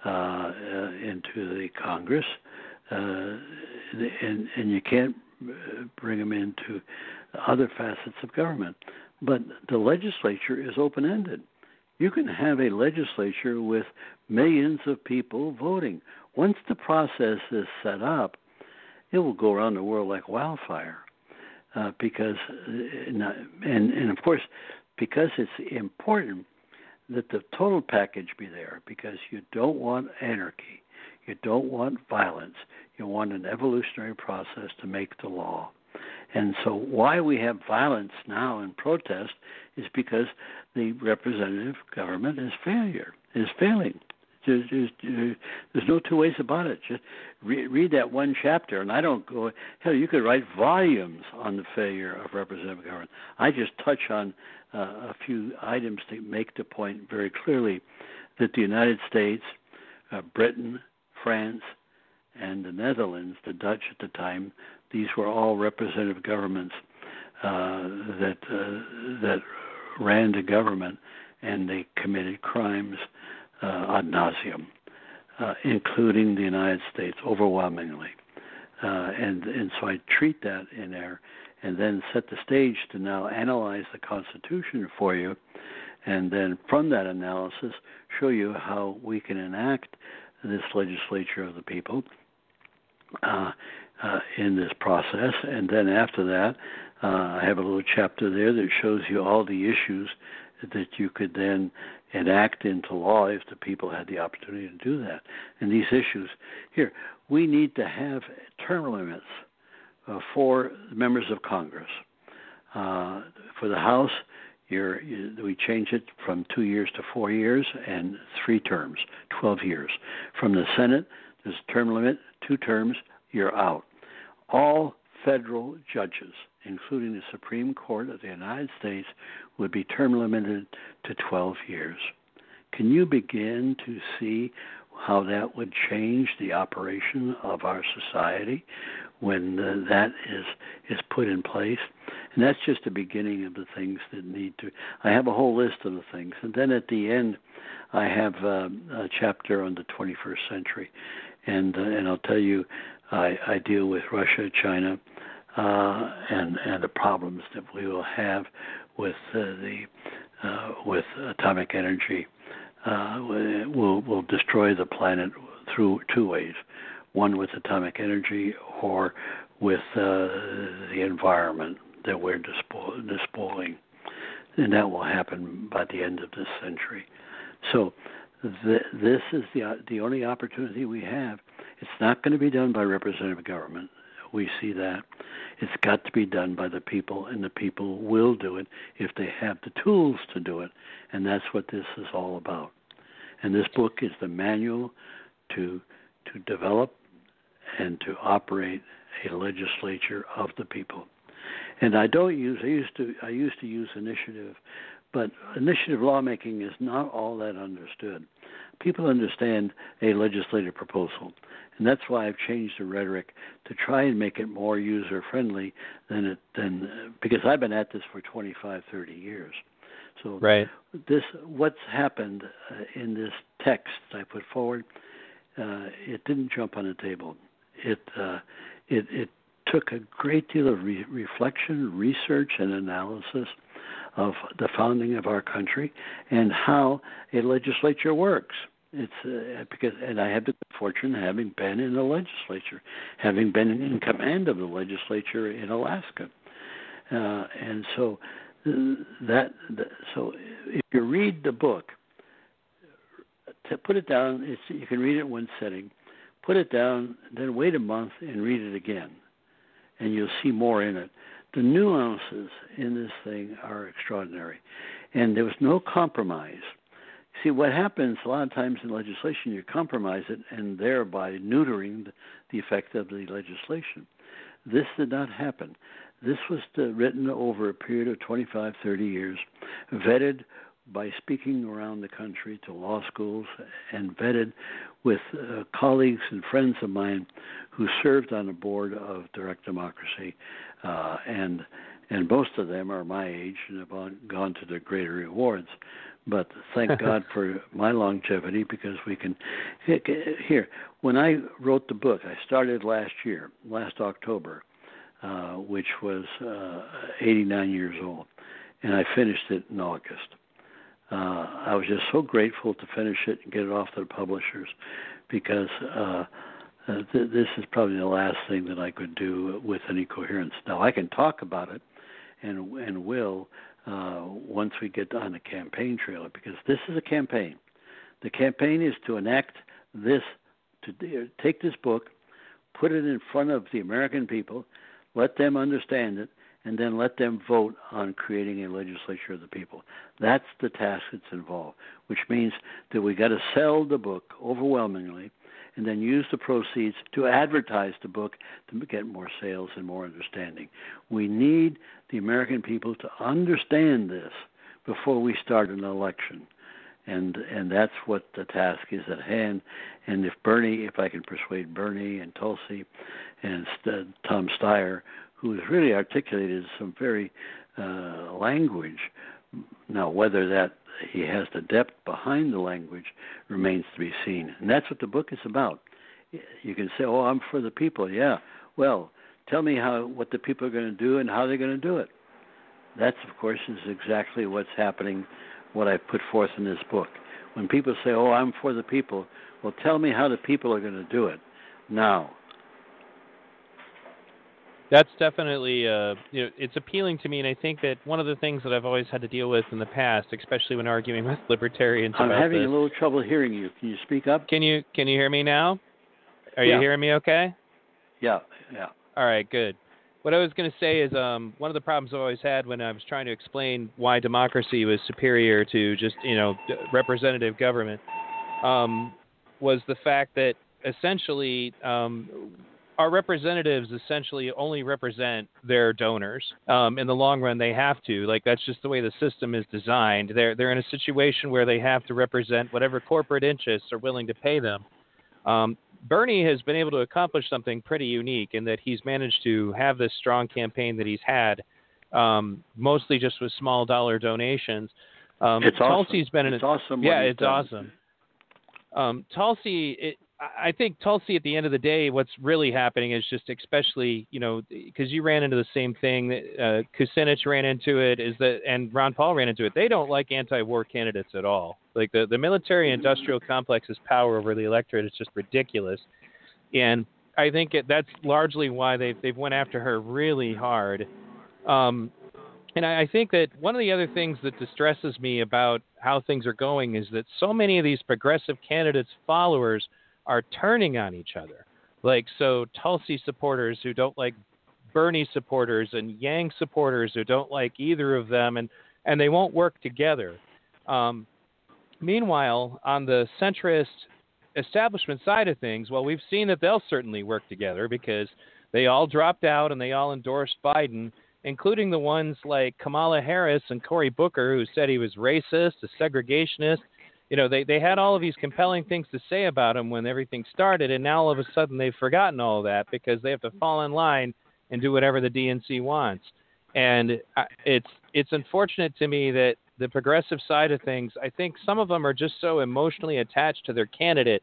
the Congress, and you can't bring them into other facets of government. But the legislature is open-ended. You can have a legislature with millions of people voting. Once the process is set up, it will go around the world like wildfire. Because, and of course, because it's important that the total package be there, because you don't want anarchy. You don't want violence. You want an evolutionary process to make the law. And so why we have violence now in protest is because the representative government is failing. There's no two ways about it. Just read that one chapter, and I don't go – hell, you could write volumes on the failure of representative government. I just touch on a few items to make the point very clearly that the United States, Britain, France, and the Netherlands, the Dutch at the time, these were all representative governments that ran the government, and they committed crimes ad nauseum, including the United States, overwhelmingly. And so I treat that in there and then set the stage to now analyze the Constitution for you, and then from that analysis show you how we can enact this legislature of the people in this process. And then after that, I have a little chapter there that shows you all the issues that you could then enact into law if the people had the opportunity to do that. And these issues here, we need to have term limits for members of Congress. For the House, we change it from 2 years to 4 years and 3 terms, 12 years. From the Senate, there's a term limit, 2 terms, you're out. All federal judges, including the Supreme Court of the United States, would be term limited to 12 years. Can you begin to see how that would change the operation of our society when that is put in place? And that's just the beginning of the things that need to... I have a whole list of the things. And then at the end, I have a chapter on the 21st century. And I'll tell you, I deal with Russia, China, and the problems that we will have with atomic energy. Will destroy the planet through 2 ways. One, with atomic energy, or with the environment that we're despoiling. And that will happen by the end of this century. So this is the only opportunity we have. It's not going to be done by representative government. We see that. It's got to be done by the people, and the people will do it if they have the tools to do it. And that's what this is all about. And this book is the manual to develop and to operate a legislature of the people. And I used to use initiative, but initiative lawmaking is not all that understood. People understand a legislative proposal, and that's why I've changed the rhetoric to try and make it more user-friendly because I've been at this for 25, 30 years. So right. This, what's happened in this text I put forward, it didn't jump on a table. It took a great deal of reflection, research, and analysis of the founding of our country and how a legislature works. And I had the fortune of having been in the legislature, having been in command of the legislature in Alaska, and so that. So if you read the book, to put it down, you can read it in one sitting. Put it down, then wait a month and read it again, and you'll see more in it. The nuances in this thing are extraordinary, and there was no compromise. See, what happens a lot of times in legislation, you compromise it and thereby neutering the effect of the legislation. This did not happen. This was written over a period of 25, 30 years, vetted by speaking around the country to law schools and vetted with colleagues and friends of mine who served on the board of Direct Democracy, and most of them are my age and have gone to the greater awards. But thank God for my longevity, because we can – here, when I wrote the book, I started last October, which was 89 years old, and I finished it in August. I was just so grateful to finish it and get it off to the publishers, because this is probably the last thing that I could do with any coherence. Now, I can talk about it and will once we get on the campaign trailer, because this is a campaign. The campaign is to enact this, to take this book, put it in front of the American people, let them understand it, and then let them vote on creating a legislature of the people. That's the task that's involved, which means that we got to sell the book overwhelmingly and then use the proceeds to advertise the book to get more sales and more understanding. We need the American people to understand this before we start an election. And that's what the task is at hand. And if I can persuade Bernie and Tulsi and Tom Steyer, who has really articulated some very language. Now, whether that he has the depth behind the language remains to be seen. And that's what the book is about. You can say, oh, I'm for the people. Yeah, well, tell me what the people are going to do and how they're going to do it. That's, of course, is exactly what's happening, what I put forth in this book. When people say, oh, I'm for the people, well, tell me how the people are going to do it now. That's definitely, it's appealing to me, and I think that one of the things that I've always had to deal with in the past, especially when arguing with libertarians about this. I'm having a little trouble hearing you. Can you speak up? Can you hear me now? Are you hearing me okay? Yeah. All right, good. What I was going to say is one of the problems I've always had when I was trying to explain why democracy was superior to just, representative government was the fact that essentially our representatives essentially only represent their donors. In the long run, they have to. Like, that's just the way the system is designed. They're in a situation where they have to represent whatever corporate interests are willing to pay them. Bernie has been able to accomplish something pretty unique in that he's managed to have this strong campaign that he's had, mostly just with small dollar donations. It's awesome. It's awesome. Yeah, it's awesome. I think Tulsi, at the end of the day, what's really happening is just, especially, because you ran into the same thing that Kucinich ran into it, and Ron Paul ran into it. They don't like anti-war candidates at all. Like the military-industrial complex's power over the electorate is just ridiculous, and I think that's largely why they've went after her really hard. And I think that one of the other things that distresses me about how things are going is that so many of these progressive candidates' followers are turning on each other. Like, so Tulsi supporters who don't like Bernie supporters and Yang supporters who don't like either of them, and they won't work together. Meanwhile, on the centrist establishment side of things, well, we've seen that they'll certainly work together because they all dropped out and they all endorsed Biden, including the ones like Kamala Harris and Cory Booker, who said he was racist, a segregationist. You know, they had all of these compelling things to say about him when everything started, and now all of a sudden they've forgotten all of that because they have to fall in line and do whatever the DNC wants. And it's unfortunate to me that the progressive side of things, I think some of them are just so emotionally attached to their candidate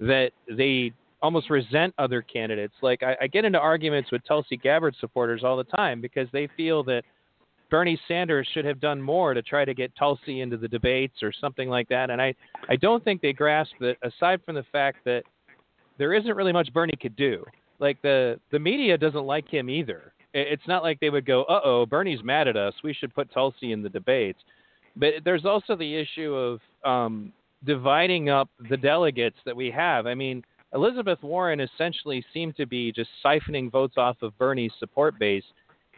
that they almost resent other candidates. Like I get into arguments with Tulsi Gabbard supporters all the time because they feel that Bernie Sanders should have done more to try to get Tulsi into the debates or something like that. And I don't think they grasp that, aside from the fact that there isn't really much Bernie could do. Like the media doesn't like him either. It's not like they would go, uh-oh, Bernie's mad at us, we should put Tulsi in the debates. But there's also the issue of dividing up the delegates that we have. I mean, Elizabeth Warren essentially seemed to be just siphoning votes off of Bernie's support base.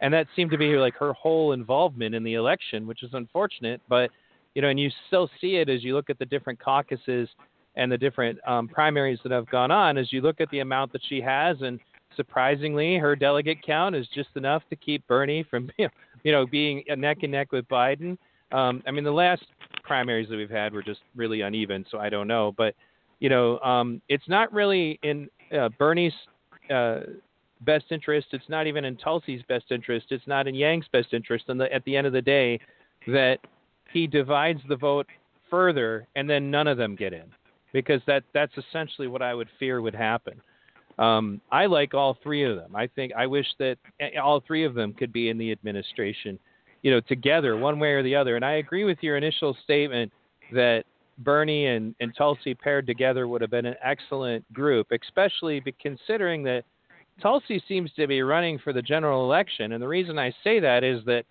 And that seemed to be like her whole involvement in the election, which is unfortunate. But, you know, and you still see it as you look at the different caucuses and the different primaries that have gone on, as you look at the amount that she has. And surprisingly, her delegate count is just enough to keep Bernie from, you know, being neck and neck with Biden. I mean, the last primaries that we've had were just really uneven, so I don't know. But, you know, it's not really in Bernie's best interest. It's not even in Tulsi's best interest. It's not in Yang's best interest. And at the end of the day, that he divides the vote further and then none of them get in, because that's essentially what I would fear would happen. I like all three of them. I wish that all three of them could be in the administration, you know, together one way or the other. And I agree with your initial statement that Bernie and Tulsi paired together would have been an excellent group, especially considering that Tulsi seems to be running for the general election. And the reason I say that is that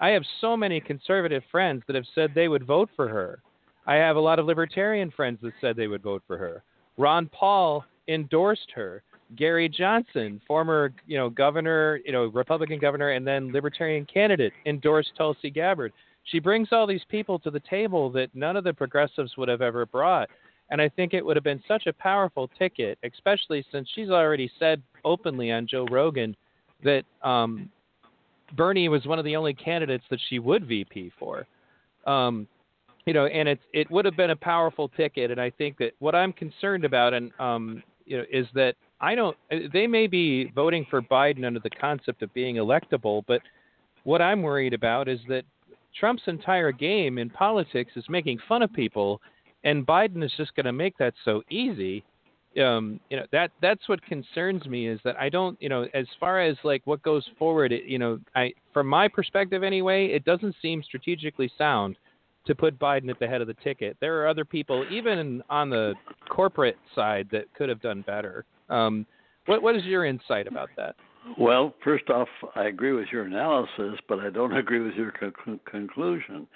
I have so many conservative friends that have said they would vote for her. I have a lot of libertarian friends that said they would vote for her. Ron Paul endorsed her. Gary Johnson, former, you know, governor, you know, Republican governor and then libertarian candidate, endorsed Tulsi Gabbard. She brings all these people to the table that none of the progressives would have ever brought. And I think it would have been such a powerful ticket, especially since she's already said openly on Joe Rogan that Bernie was one of the only candidates that she would VP for. You know, and it would have been a powerful ticket. And I think that what I'm concerned about, and you know, is that they may be voting for Biden under the concept of being electable, but what I'm worried about is that Trump's entire game in politics is making fun of people. And Biden is just going to make that so easy. You know, that's what concerns me, is that I don't, you know, as far as like what goes forward, you know, from my perspective anyway, it doesn't seem strategically sound to put Biden at the head of the ticket. There are other people, even on the corporate side, that could have done better. What is your insight about that? Well, first off, I agree with your analysis, but I don't agree with your conclusion.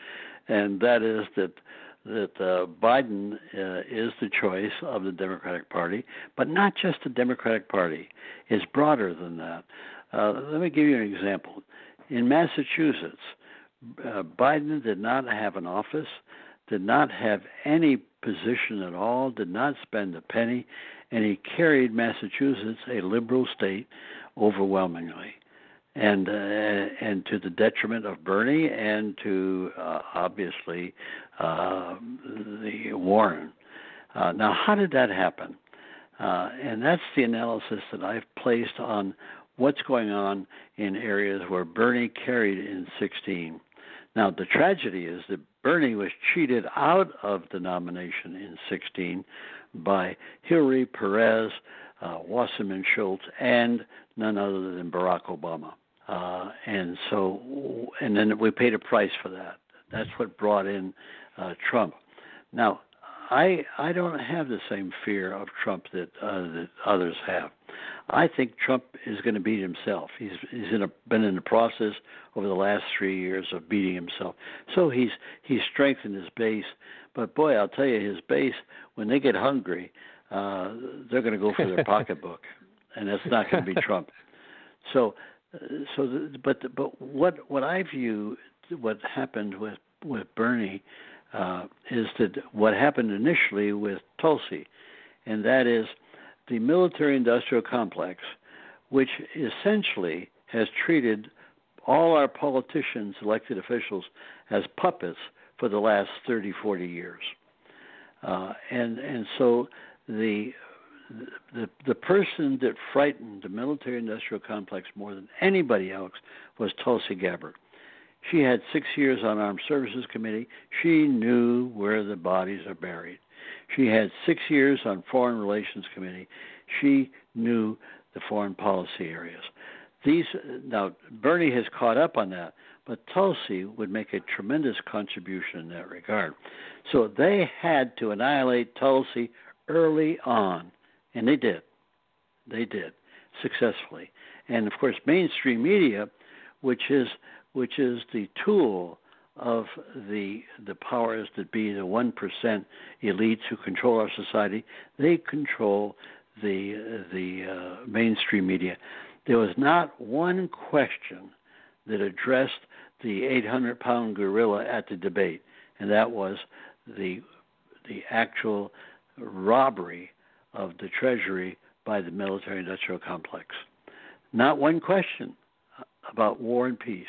And that is that Biden is the choice of the Democratic Party, but not just the Democratic Party. It's broader than that. Let me give you an example. In Massachusetts, Biden did not have an office, did not have any position at all, did not spend a penny, and he carried Massachusetts, a liberal state, overwhelmingly. And to the detriment of Bernie and to obviously the Warren. Now, how did that happen? And that's the analysis that I've placed on what's going on in areas where Bernie carried in 2016. Now, the tragedy is that Bernie was cheated out of the nomination in 2016 by Hillary, Perez, Wasserman Schultz, and none other than Barack Obama. And then we paid a price for that. That's what brought in Trump. Now, I don't have the same fear of Trump that others have. I think Trump is going to beat himself. He's been in the process over the last 3 years of beating himself. So he's strengthened his base. But boy, I'll tell you, his base, when they get hungry, they're going to go for their pocketbook. And that's not going to be Trump. But what happened with Bernie is that what happened initially with Tulsi, and that is the military-industrial complex, which essentially has treated all our politicians, elected officials, as puppets for the last 30, 40 years. And so the person that frightened the military-industrial complex more than anybody else was Tulsi Gabbard. She had 6 years on Armed Services Committee. She knew where the bodies are buried. She had 6 years on Foreign Relations Committee. She knew the foreign policy areas. Now, Bernie has caught up on that, but Tulsi would make a tremendous contribution in that regard. So they had to annihilate Tulsi early on, and they did. They did, successfully. And, of course, mainstream media, which is the tool of the powers that be, the 1% elites who control our society, they control the mainstream media. There was not one question that addressed the 800-pound gorilla at the debate, and that was the actual robbery of the Treasury by the military-industrial complex. Not one question about war and peace.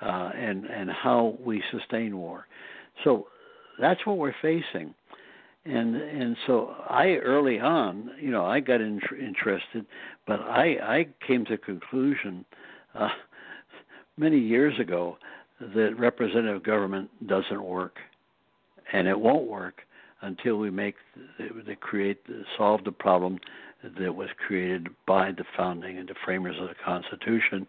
And how we sustain war. So that's what we're facing. And so I early on, I got interested, but I came to a conclusion many years ago that representative government doesn't work, and it won't work until we solve the problem that was created by the founding and the framers of the Constitution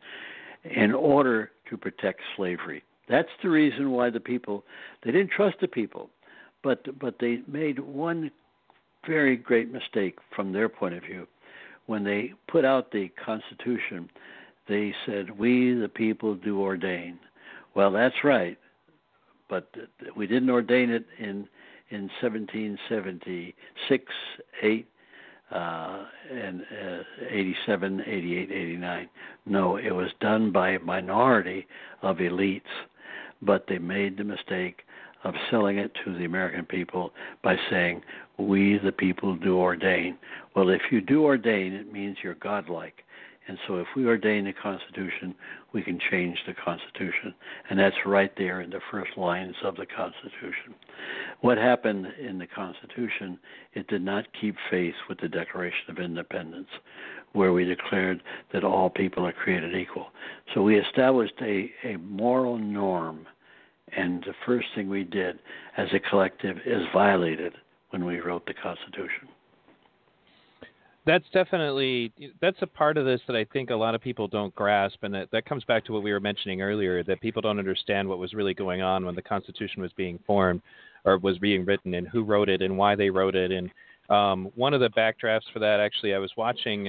in order to protect slavery. That's the reason why they didn't trust the people, but they made one very great mistake from their point of view. When they put out the Constitution, they said, "We, the people, do ordain." Well, that's right, but we didn't ordain it in 1776, 8, and 87, 88, 89. No, it was done by a minority of elites, but they made the mistake of selling it to the American people by saying, "We, the people, do ordain." Well, if you do ordain, it means you're godlike. And so if we ordain the Constitution, we can change the Constitution. And that's right there in the first lines of the Constitution. What happened in the Constitution, it did not keep faith with the Declaration of Independence, where we declared that all people are created equal. So we established a moral norm, and the first thing we did as a collective is violated when we wrote the Constitution. That's definitely a part of this that I think a lot of people don't grasp, and that comes back to what we were mentioning earlier, that people don't understand what was really going on when the Constitution was being formed or was being written, and who wrote it and why they wrote it. And one of the backdrafts for that, actually, I was watching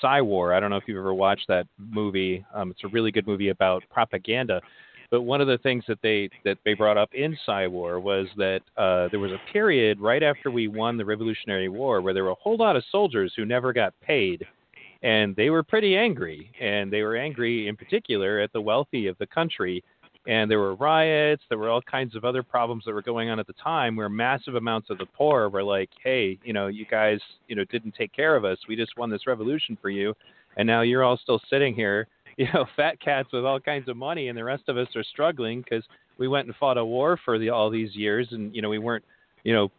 Psy-War. I don't know if you've ever watched that movie. It's a really good movie about propaganda. But one of the things that they brought up in Psy-War was that there was a period right after we won the Revolutionary War where there were a whole lot of soldiers who never got paid, and they were pretty angry. And they were angry in particular at the wealthy of the country. And there were riots. There were all kinds of other problems that were going on at the time where massive amounts of the poor were like, "Hey, you guys, didn't take care of us. We just won this revolution for you, and now you're all still sitting here, fat cats with all kinds of money, and the rest of us are struggling because we went and fought a war for all these years, and we weren't,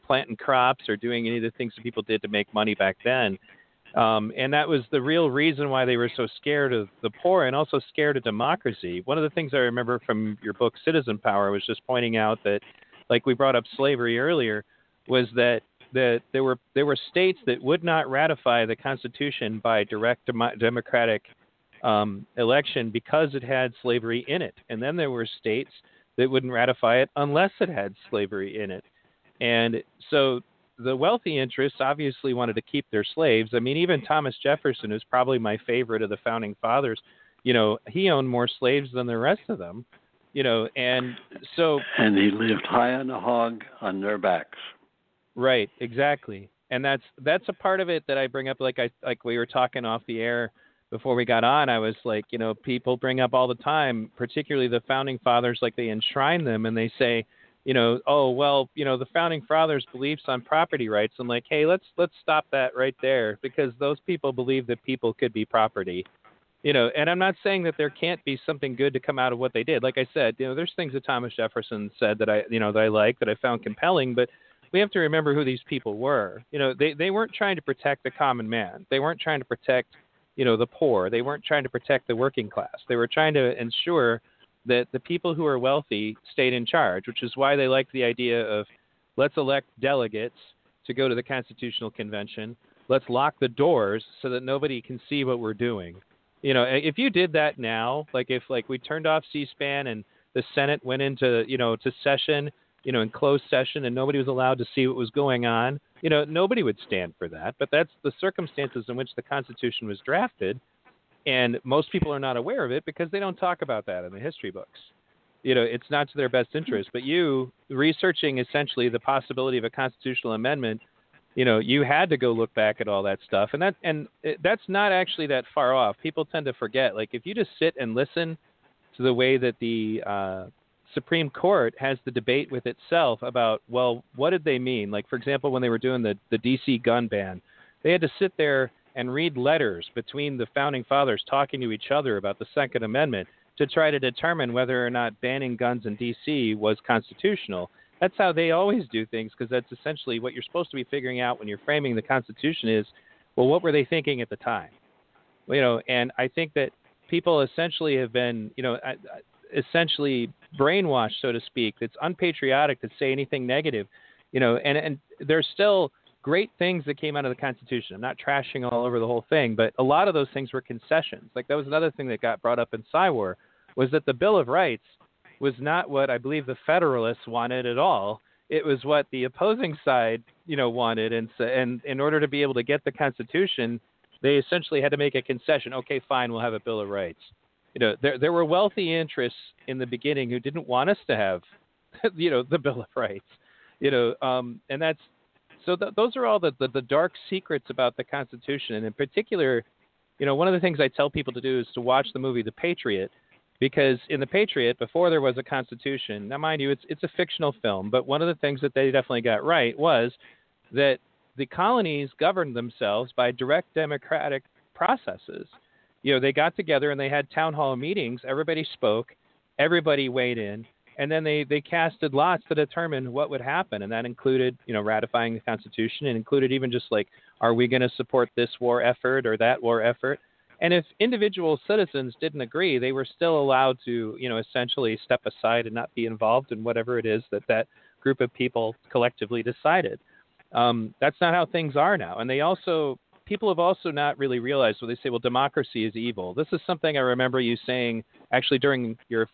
planting crops or doing any of the things that people did to make money back then." And that was the real reason why they were so scared of the poor and also scared of democracy. One of the things I remember from your book, Citizen Power, was just pointing out that, like we brought up slavery earlier, was that there were states that would not ratify the Constitution by direct democratic election because it had slavery in it. And then there were states that wouldn't ratify it unless it had slavery in it. And so the wealthy interests obviously wanted to keep their slaves. I mean, even Thomas Jefferson, who's probably my favorite of the founding fathers, he owned more slaves than the rest of them, And he lived high on a hog on their backs. Right, exactly. And that's a part of it that I bring up, like we were talking off the air before we got on. I was like, people bring up all the time, particularly the founding fathers, like they enshrine them and they say, you know, oh, well, you know, the founding fathers' beliefs on property rights. I'm like, hey, let's stop that right there, because those people believe that people could be property, you know. And I'm not saying that there can't be something good to come out of what they did. Like I said, you know, there's things that Thomas Jefferson said that I like, that I found compelling, but we have to remember who these people were. You know, they weren't trying to protect the common man. They weren't trying to protect, you know, the poor. They weren't trying to protect the working class. They were trying to ensure that the people who are wealthy stayed in charge, which is why they liked the idea of, let's elect delegates to go to the Constitutional Convention. Let's lock the doors so that nobody can see what we're doing. You know, if you did that now, like if like we turned off C-SPAN and the Senate went into, you know, to session, you know, in closed session, and nobody was allowed to see what was going on, you know, nobody would stand for that. But that's the circumstances in which the Constitution was drafted. And most people are not aware of it because they don't talk about that in the history books. You know, it's not to their best interest. But you researching essentially the possibility of a constitutional amendment, you know, you had to go look back at all that stuff. And that's not actually that far off. People tend to forget. Like if you just sit and listen to the way that the Supreme Court has the debate with itself about, well, what did they mean? Like, for example, when they were doing the D.C. gun ban, they had to sit there and read letters between the founding fathers talking to each other about the Second Amendment to try to determine whether or not banning guns in D.C. was constitutional. That's how they always do things, because that's essentially what you're supposed to be figuring out when you're framing the Constitution is, well, what were they thinking at the time? You know, and I think that people essentially have been, you know, essentially brainwashed, so to speak. It's unpatriotic to say anything negative, you know, and there's still great things that came out of the Constitution. I'm not trashing all over the whole thing, but a lot of those things were concessions. Like that was another thing that got brought up in Cywar, was that the Bill of Rights was not what I believe the Federalists wanted at all. It was what the opposing side, you know, wanted. And in order to be able to get the Constitution, they essentially had to make a concession. Okay, fine, we'll have a Bill of Rights. You know, there were wealthy interests in the beginning who didn't want us to have, you know, the Bill of Rights, you know, and that's, so those are all the dark secrets about the Constitution. And in particular, you know, one of the things I tell people to do is to watch the movie The Patriot, because in The Patriot, before there was a Constitution, now mind you, it's a fictional film, but one of the things that they definitely got right was that the colonies governed themselves by direct democratic processes. You know, they got together and they had town hall meetings. Everybody spoke. Everybody weighed in. And then they casted lots to determine what would happen. And that included, you know, ratifying the Constitution, and included even just like, are we going to support this war effort or that war effort? And if individual citizens didn't agree, they were still allowed to, you know, essentially step aside and not be involved in whatever it is that that group of people collectively decided. That's not how things are now. And people have also not really realized when they say, well, democracy is evil. This is something I remember you saying actually during your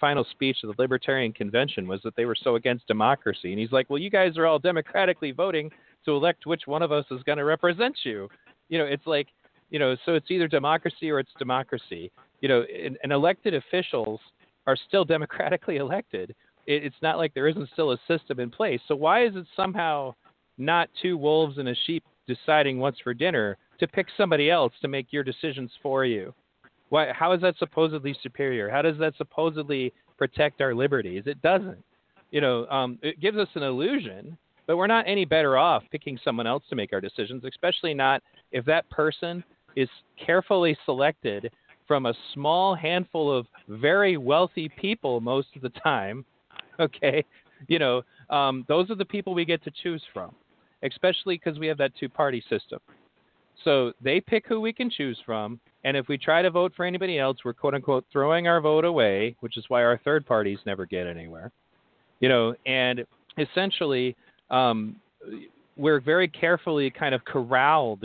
final speech at the Libertarian Convention, was that they were so against democracy. And he's like, well, you guys are all democratically voting to elect which one of us is going to represent you. You know, it's like, you know, so it's either democracy or it's democracy. You know, and elected officials are still democratically elected. It's not like there isn't still a system in place. So why is it somehow not two wolves and a sheep deciding what's for dinner to pick somebody else to make your decisions for you? Why? How is that supposedly superior? How does that supposedly protect our liberties? It doesn't. You know, it gives us an illusion, but we're not any better off picking someone else to make our decisions, especially not if that person is carefully selected from a small handful of very wealthy people most of the time. Okay. You know, those are the people we get to choose from, especially because we have that two-party system. So they pick who we can choose from, and if we try to vote for anybody else, we're, quote-unquote, throwing our vote away, which is why our third parties never get anywhere. You know, and essentially, we're very carefully kind of corralled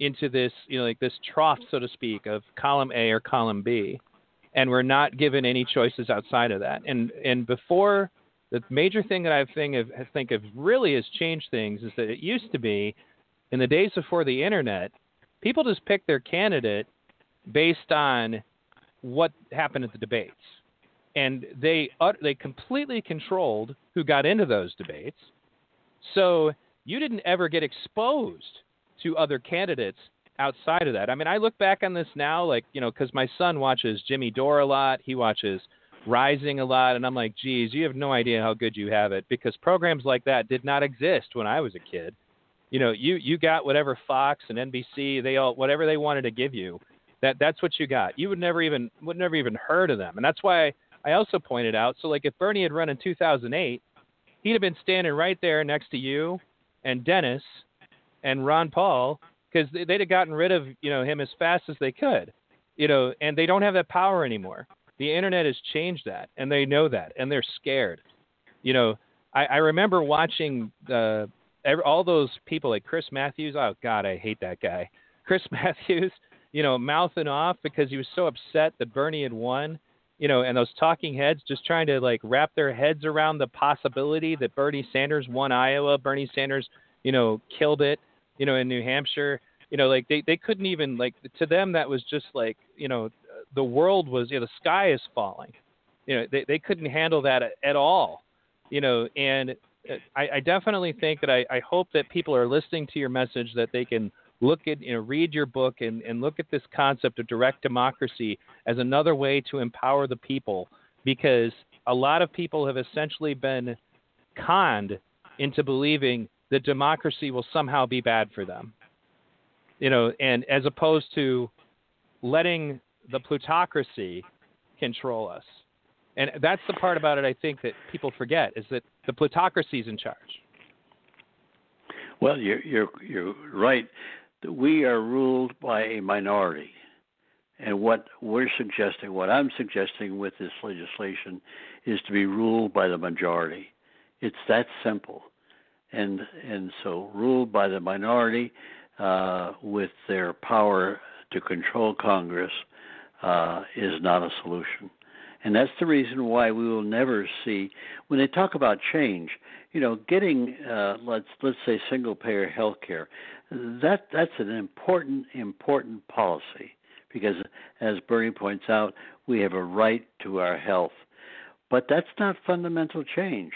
into this, you know, like this trough, so to speak, of column A or column B, and we're not given any choices outside of that. And before... the major thing that I think really has changed things is that it used to be, in the days before the internet, people just picked their candidate based on what happened at the debates, and they completely controlled who got into those debates. So you didn't ever get exposed to other candidates outside of that. I mean, I look back on this now, like, you know, because my son watches Jimmy Dore a lot. He watches rising a lot. And I'm like, geez, you have no idea how good you have it, because programs like that did not exist when I was a kid. You know, you got whatever Fox and NBC, they all, whatever they wanted to give you, that's what you got. You would never even heard of them. And that's why I also pointed out, so like if Bernie had run in 2008, he'd have been standing right there next to you and Dennis and Ron Paul, because they'd have gotten rid of, you know, him as fast as they could, you know, and they don't have that power anymore. The internet has changed that, and they know that, and they're scared. You know, I remember watching all those people like Chris Matthews. Oh, God, I hate that guy. Chris Matthews, you know, mouthing off because he was so upset that Bernie had won, you know, and those talking heads just trying to, like, wrap their heads around the possibility that Bernie Sanders won Iowa. Bernie Sanders, you know, killed it, you know, in New Hampshire. You know, like, they couldn't even, like, to them that was just like, you know, the world was, you know, the sky is falling. You know, they couldn't handle that at all, you know, and I definitely think that I hope that people are listening to your message, that they can look at, you know, read your book and look at this concept of direct democracy as another way to empower the people, because a lot of people have essentially been conned into believing that democracy will somehow be bad for them, you know, and as opposed to letting the plutocracy control us. And that's the part about it I think that people forget, is that the plutocracy is in charge. Well, you're right. We are ruled by a minority. And what we're suggesting, what I'm suggesting with this legislation, is to be ruled by the majority. It's that simple. And so ruled by the minority with their power to control Congress is not a solution. And that's the reason why we will never see, when they talk about change, you know, getting, let's say, single-payer health care, that's an important policy, because, as Bernie points out, we have a right to our health. But that's not fundamental change.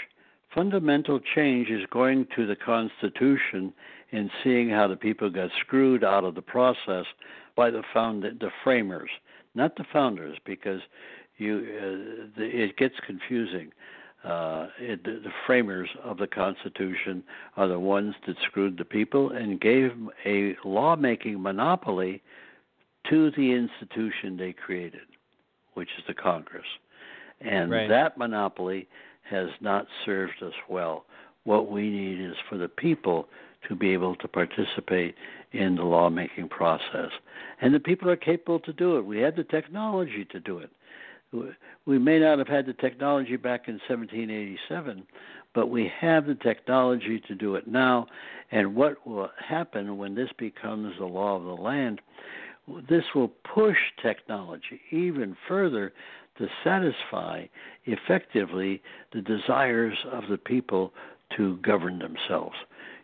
Fundamental change is going to the Constitution and seeing how the people got screwed out of the process by the framers, not the founders, because it gets confusing. The framers of the Constitution are the ones that screwed the people and gave a lawmaking monopoly to the institution they created, which is the Congress. And that monopoly has not served us well. What we need is for the people to be able to participate in the lawmaking process. And the people are capable to do it. We had the technology to do it. We may not have had the technology back in 1787, but we have the technology to do it now. And what will happen when this becomes the law of the land, this will push technology even further to satisfy effectively the desires of the people to govern themselves.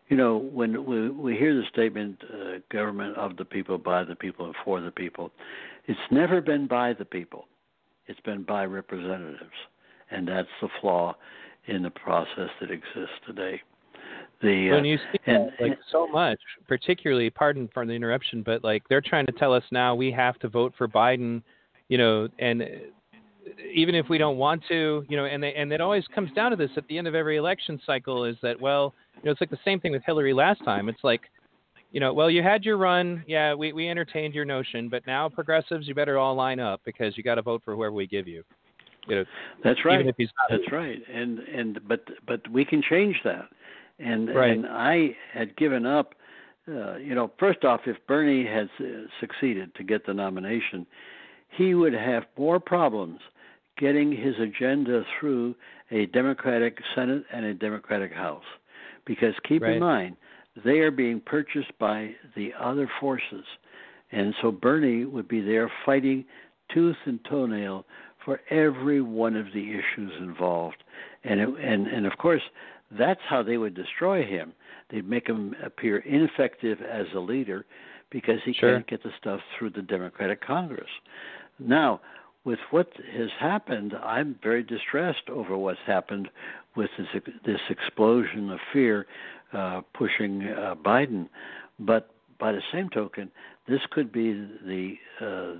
You know, when we hear the statement, government of the people, by the people, and for the people, it's never been by the people. It's been by representatives, and that's the flaw in the process that exists today. When you see that, like, so much, particularly, pardon for the interruption, but like they're trying to tell us now we have to vote for Biden, you know, and even if we don't want to, you know, and it always comes down to this at the end of every election cycle, is that, well, you know, it's like the same thing with Hillary last time. It's like, you know, well, you had your run. Yeah, we entertained your notion, but now progressives, you better all line up because you got to vote for whoever we give you. You know, that's right. Even if he's not that's right. And but we can change that. And I had given up. You know, first off, if Bernie had succeeded to get the nomination, he would have more problems getting his agenda through a Democratic Senate and a Democratic House, because keep in mind, they are being purchased by the other forces. And so Bernie would be there fighting tooth and toenail for every one of the issues involved. And of course, that's how they would destroy him. They'd make him appear ineffective as a leader because he can't get the stuff through the Democratic Congress. Now, with what has happened, I'm very distressed over what's happened with this explosion of fear pushing Biden, but by the same token, this could be the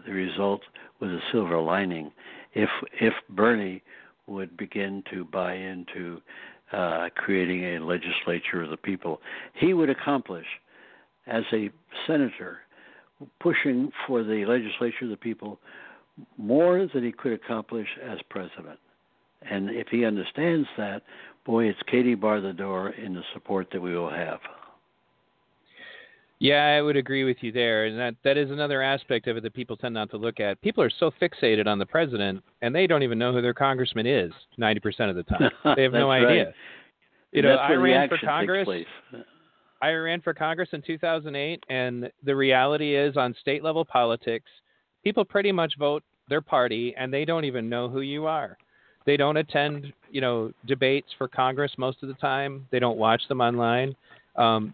result with a silver lining, if Bernie would begin to buy into creating a legislature of the people, he would accomplish as a senator pushing for the legislature of the people more than he could accomplish as president. And if he understands that, boy, it's Katie bar the door in the support that we will have. Yeah, I would agree with you there. And that is another aspect of it that people tend not to look at. People are so fixated on the president, and they don't even know who their congressman is 90% of the time. They have no idea. Right. You know, I ran for Congress. I ran for Congress in 2008, and the reality is on state-level politics, people pretty much vote their party, and they don't even know who you are. They don't attend, you know, debates for Congress most of the time. They don't watch them online.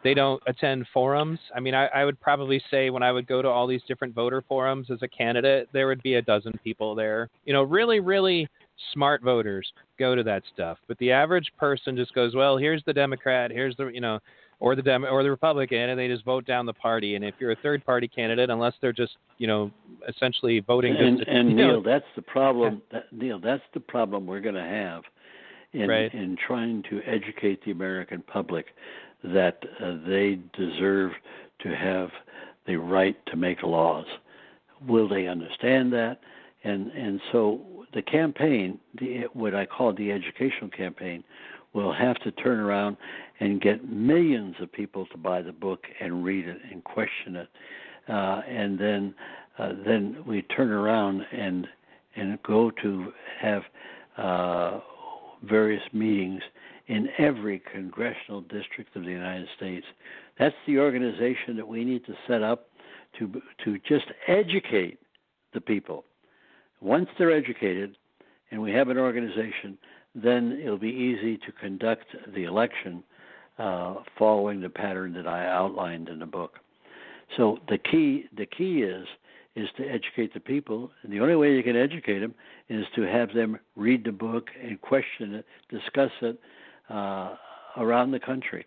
They don't attend forums. I mean, I would probably say when I would go to all these different voter forums as a candidate, there would be a dozen people there. You know, really, really smart voters go to that stuff. But the average person just goes, well, here's the Democrat, here's the, you know, or the Republican, and they just vote down the party. And if you're a third party candidate, unless they're just, you know, essentially voting. And Neil, that's the problem. Neil, that's the problem we're going to have in trying to educate the American public that they deserve to have the right to make laws. Will they understand that? And so the campaign, what I call the educational campaign, will have to turn around and get millions of people to buy the book and read it and question it. And then we turn around and go to have various meetings in every congressional district of the United States. That's the organization that we need to set up to just educate the people. Once they're educated and we have an organization, then it'll be easy to conduct the election following the pattern that I outlined in the book. So the key is to educate the people, and the only way you can educate them is to have them read the book and question it, discuss it around the country.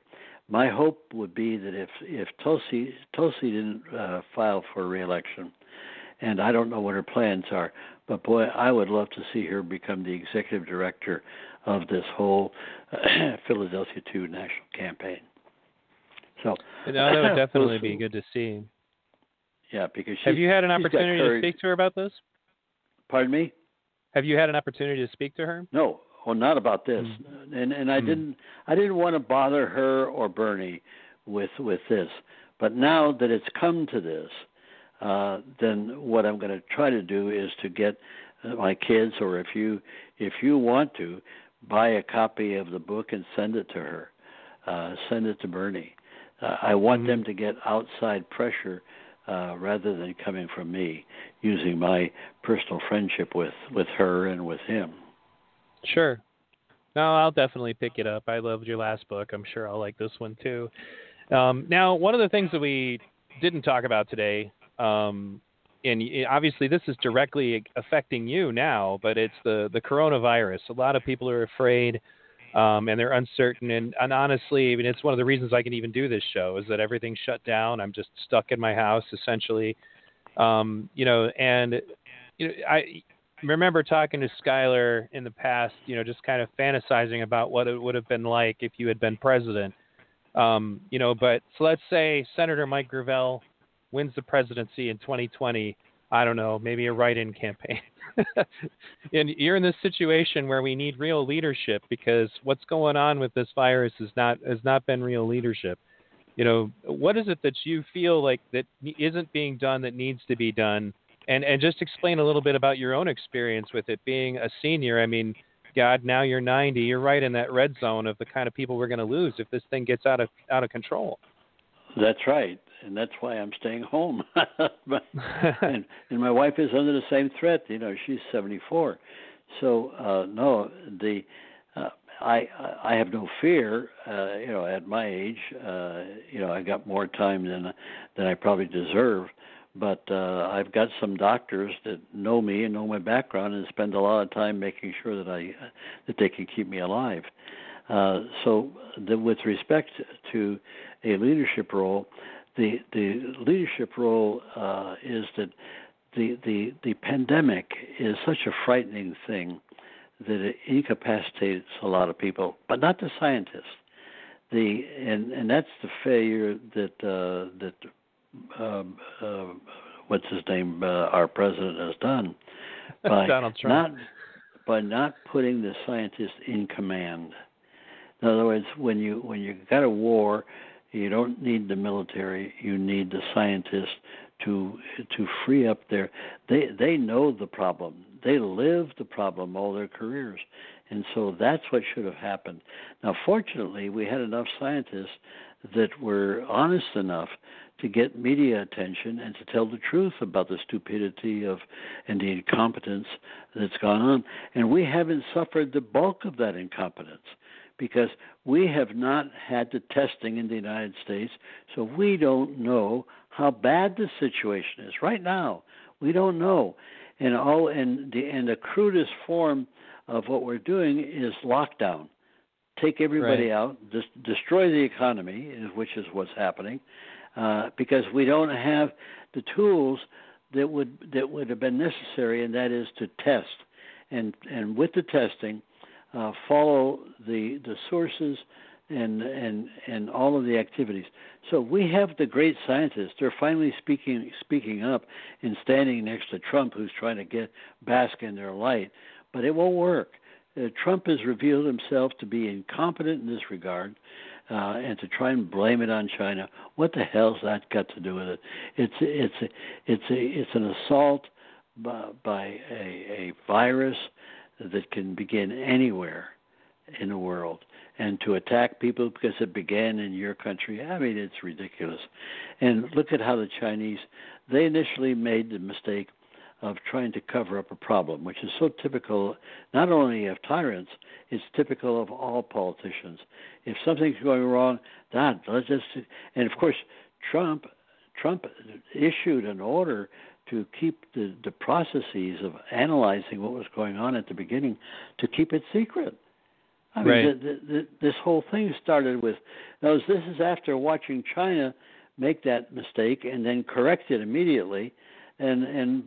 My hope would be that if Tulsi didn't file for re-election, and I don't know what her plans are, but boy, I would love to see her become the executive director of this whole Philadelphia Two national campaign. So that would definitely be good to see. Yeah, because have you had an opportunity to speak to her about this? Pardon me? Have you had an opportunity to speak to her? No, well, not about this, and I didn't want to bother her or Bernie with this. But now that it's come to this. Then what I'm going to try to do is to get my kids, or if you want to, buy a copy of the book and send it to her, send it to Bernie. I want them to get outside pressure rather than coming from me, using my personal friendship with her and with him. Sure. No, I'll definitely pick it up. I loved your last book. I'm sure I'll like this one too. Now, one of the things that we didn't talk about today. And obviously this is directly affecting you now, but it's the coronavirus. A lot of people are afraid and they're uncertain. And honestly, I mean, it's one of the reasons I can even do this show is that everything's shut down. I'm just stuck in my house, essentially. I remember talking to Skylar in the past, you know, just kind of fantasizing about what it would have been like if you had been president. So let's say Senator Mike Gravel wins the presidency in 2020, I don't know, maybe a write-in campaign. And you're in this situation where we need real leadership because what's going on with this virus has not been real leadership. You know, what is it that you feel like that isn't being done that needs to be done? And just explain a little bit about your own experience with it being a senior. I mean, God, now you're 90. You're right in that red zone of the kind of people we're going to lose if this thing gets out of control. That's right. And that's why I'm staying home. and my wife is under the same threat. You know, she's 74. So I have no fear. You know, at my age, you know, I got more time than I probably deserve. But I've got some doctors that know me and know my background and spend a lot of time making sure that that they can keep me alive. So with respect to a leadership role. The leadership role is that the pandemic is such a frightening thing that it incapacitates a lot of people, but not the scientists. And that's the failure that what's his name, our president has done by Donald Trump. By not putting the scientists in command. In other words, when you got a war, you don't need the military. You need the scientists to free up their. They know the problem. They lived the problem all their careers, and so that's what should have happened. Now, fortunately, we had enough scientists that were honest enough to get media attention and to tell the truth about the stupidity of and the incompetence that's gone on. And we haven't suffered the bulk of that incompetence because we have not had the testing in the United States, so we don't know how bad the situation is right now. We don't know. And the crudest form of what we're doing is lockdown. Take everybody out, just destroy the economy, which is what's happening, because we don't have the tools that would have been necessary, and that is to test. And with the testing, follow the sources and all of the activities. So we have the great scientists. They're finally speaking up and standing next to Trump, who's trying to bask in their light, but it won't work. Trump has revealed himself to be incompetent in this regard, and to try and blame it on China. What the hell's that got to do with it? It's an assault by a virus that can begin anywhere in the world, and to attack people because it began in your country. I mean, it's ridiculous. And look at how the Chinese, they initially made the mistake of trying to cover up a problem, which is so typical not only of tyrants, it's typical of all politicians. If something's going wrong, and of course Trump issued an order to keep the processes of analyzing what was going on at the beginning, to keep it secret. I mean, this whole thing started with, this is after watching China make that mistake and then correct it immediately. And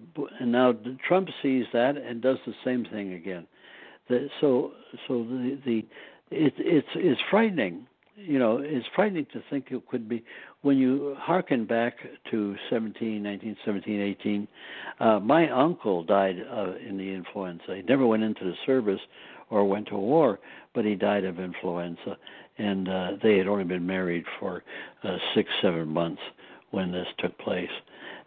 now Trump sees that and does the same thing again. So it's frightening. You know, it's frightening to think it could be. When you hearken back to 1917, 18, my uncle died in the influenza. He never went into the service or went to war, but he died of influenza. And they had only been married for 6-7 months when this took place.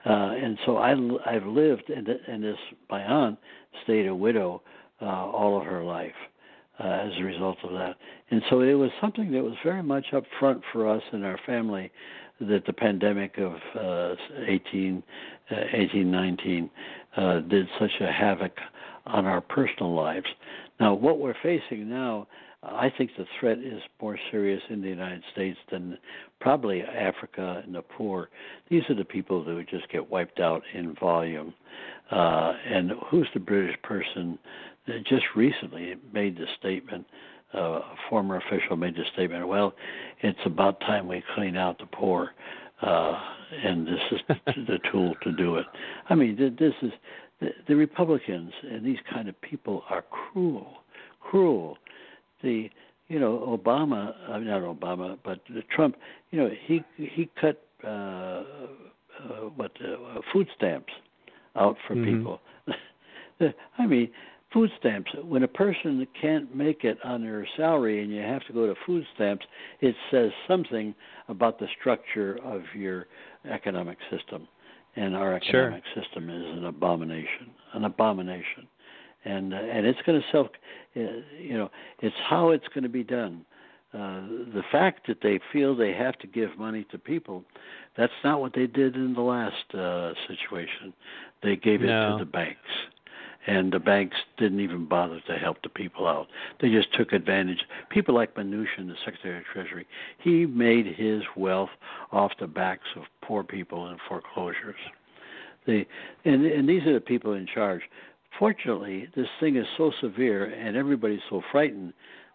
And so I've lived, and this, my aunt stayed a widow all of her life as a result of that. And so it was something that was very much up front for us and our family, that the pandemic of 19 did such a havoc on our personal lives. Now, what we're facing now, I think the threat is more serious in the United States than probably Africa and the poor. These are the people that would just get wiped out in volume. And who's the British person that just recently made the statement, a former official made the statement, well, it's about time we clean out the poor, and this is the tool to do it. I mean, this is the Republicans and these kind of people are cruel. Trump, he cut food stamps out for people. I mean, food stamps. When a person can't make it on their salary and you have to go to food stamps, it says something about the structure of your economic system. And our economic system is an abomination. And it's going to it's how it's going to be done. The fact that they feel they have to give money to people, that's not what they did in the last situation. They gave it to the banks, and the banks didn't even bother to help the people out. They just took advantage. People like Mnuchin, the Secretary of Treasury, he made his wealth off the backs of poor people and foreclosures. And these are the people in charge. Fortunately, this thing is so severe and everybody's so frightened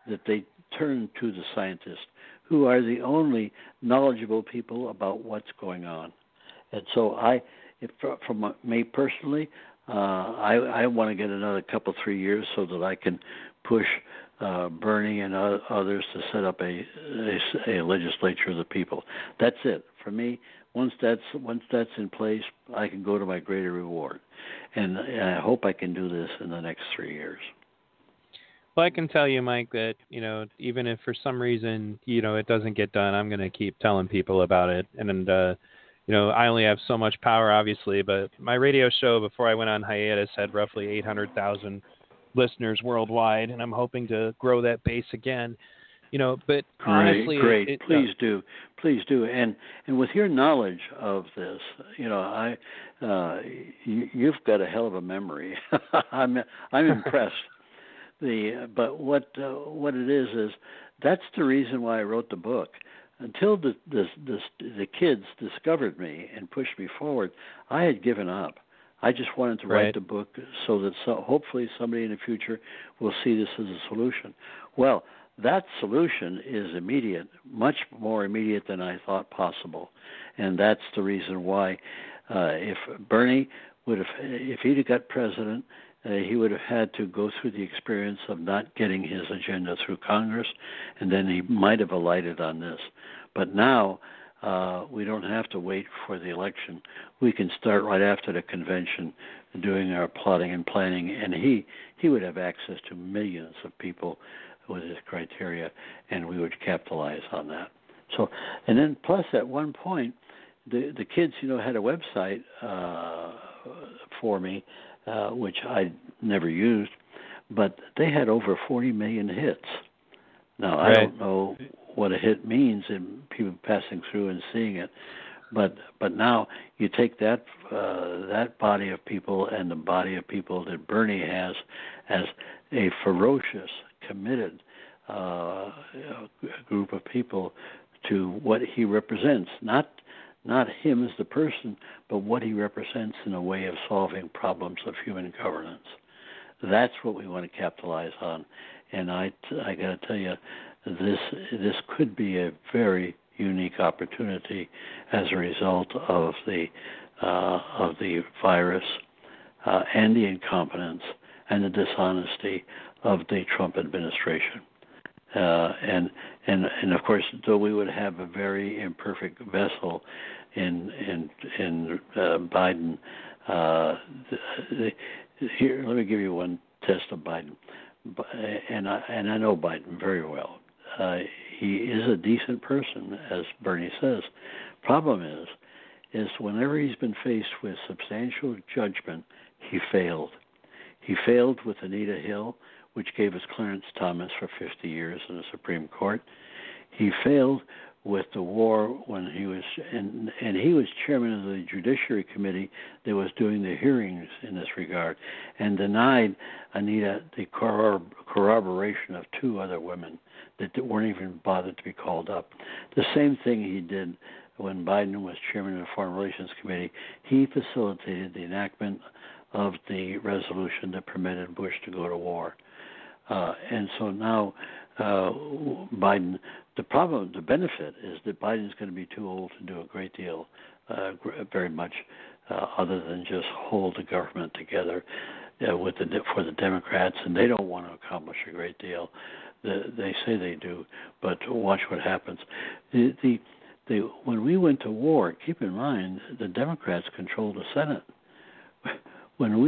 that they turn to the scientists, who are the only knowledgeable people about what's going on. And so from me personally, I want to get another couple, 3 years so that I can push Bernie and others to set up a legislature of the people. That's it for me. Once that's in place, I can go to my greater reward, and I hope I can do this in the next 3 years. Well, I can tell you, Mike, that, you know, even if for some reason, you know, it doesn't get done, I'm going to keep telling people about it. And you know, I only have so much power, obviously, but my radio show before I went on hiatus had roughly 800,000 listeners worldwide, and I'm hoping to grow that base again. You know, but honestly, great. Please do. And with your knowledge of this, you know, you've got a hell of a memory. I'm impressed. But what it is that's the reason why I wrote the book. Until the kids discovered me and pushed me forward, I had given up. I just wanted to write the book so that hopefully somebody in the future will see this as a solution. Well, that solution is immediate, much more immediate than I thought possible, and that's the reason why if Bernie if he'd have got president, he would have had to go through the experience of not getting his agenda through Congress, and then he might have alighted on this. But now we don't have to wait for the election. We can start right after the convention doing our plotting and planning, and he would have access to millions of people with his criteria, and we would capitalize on that. So, and then plus at one point, the kids, you know, had a website for me, which I never used, but they had over 40 million hits. Now, I don't know what a hit means in people passing through and seeing it, but now you take that that body of people and the body of people that Bernie has as a ferocious, committed group of people to what he represents, not him as the person, but what he represents in a way of solving problems of human governance. That's what we want to capitalize on. And I got to tell you, this could be a very unique opportunity as a result of the virus and the incompetence and the dishonesty of the Trump administration. And of course, though we would have a very imperfect vessel in Biden, here let me give you one test of Biden. And I know Biden very well. He is a decent person, as Bernie says. Problem is whenever he's been faced with substantial judgment, he failed. He failed with Anita Hill, which gave us Clarence Thomas for 50 years in the Supreme Court. He failed with the war when he was, and he was chairman of the Judiciary Committee that was doing the hearings in this regard, and denied Anita the corroboration of two other women that weren't even bothered to be called up. The same thing he did when Biden was chairman of the Foreign Relations Committee. He facilitated the enactment of the resolution that permitted Bush to go to war. And so now Biden, the benefit is that Biden's going to be too old to do a great deal, very much, other than just hold the government together for the Democrats, and they don't want to accomplish a great deal. They say they do, but watch what happens. When we went to war, keep in mind, the Democrats controlled the Senate. When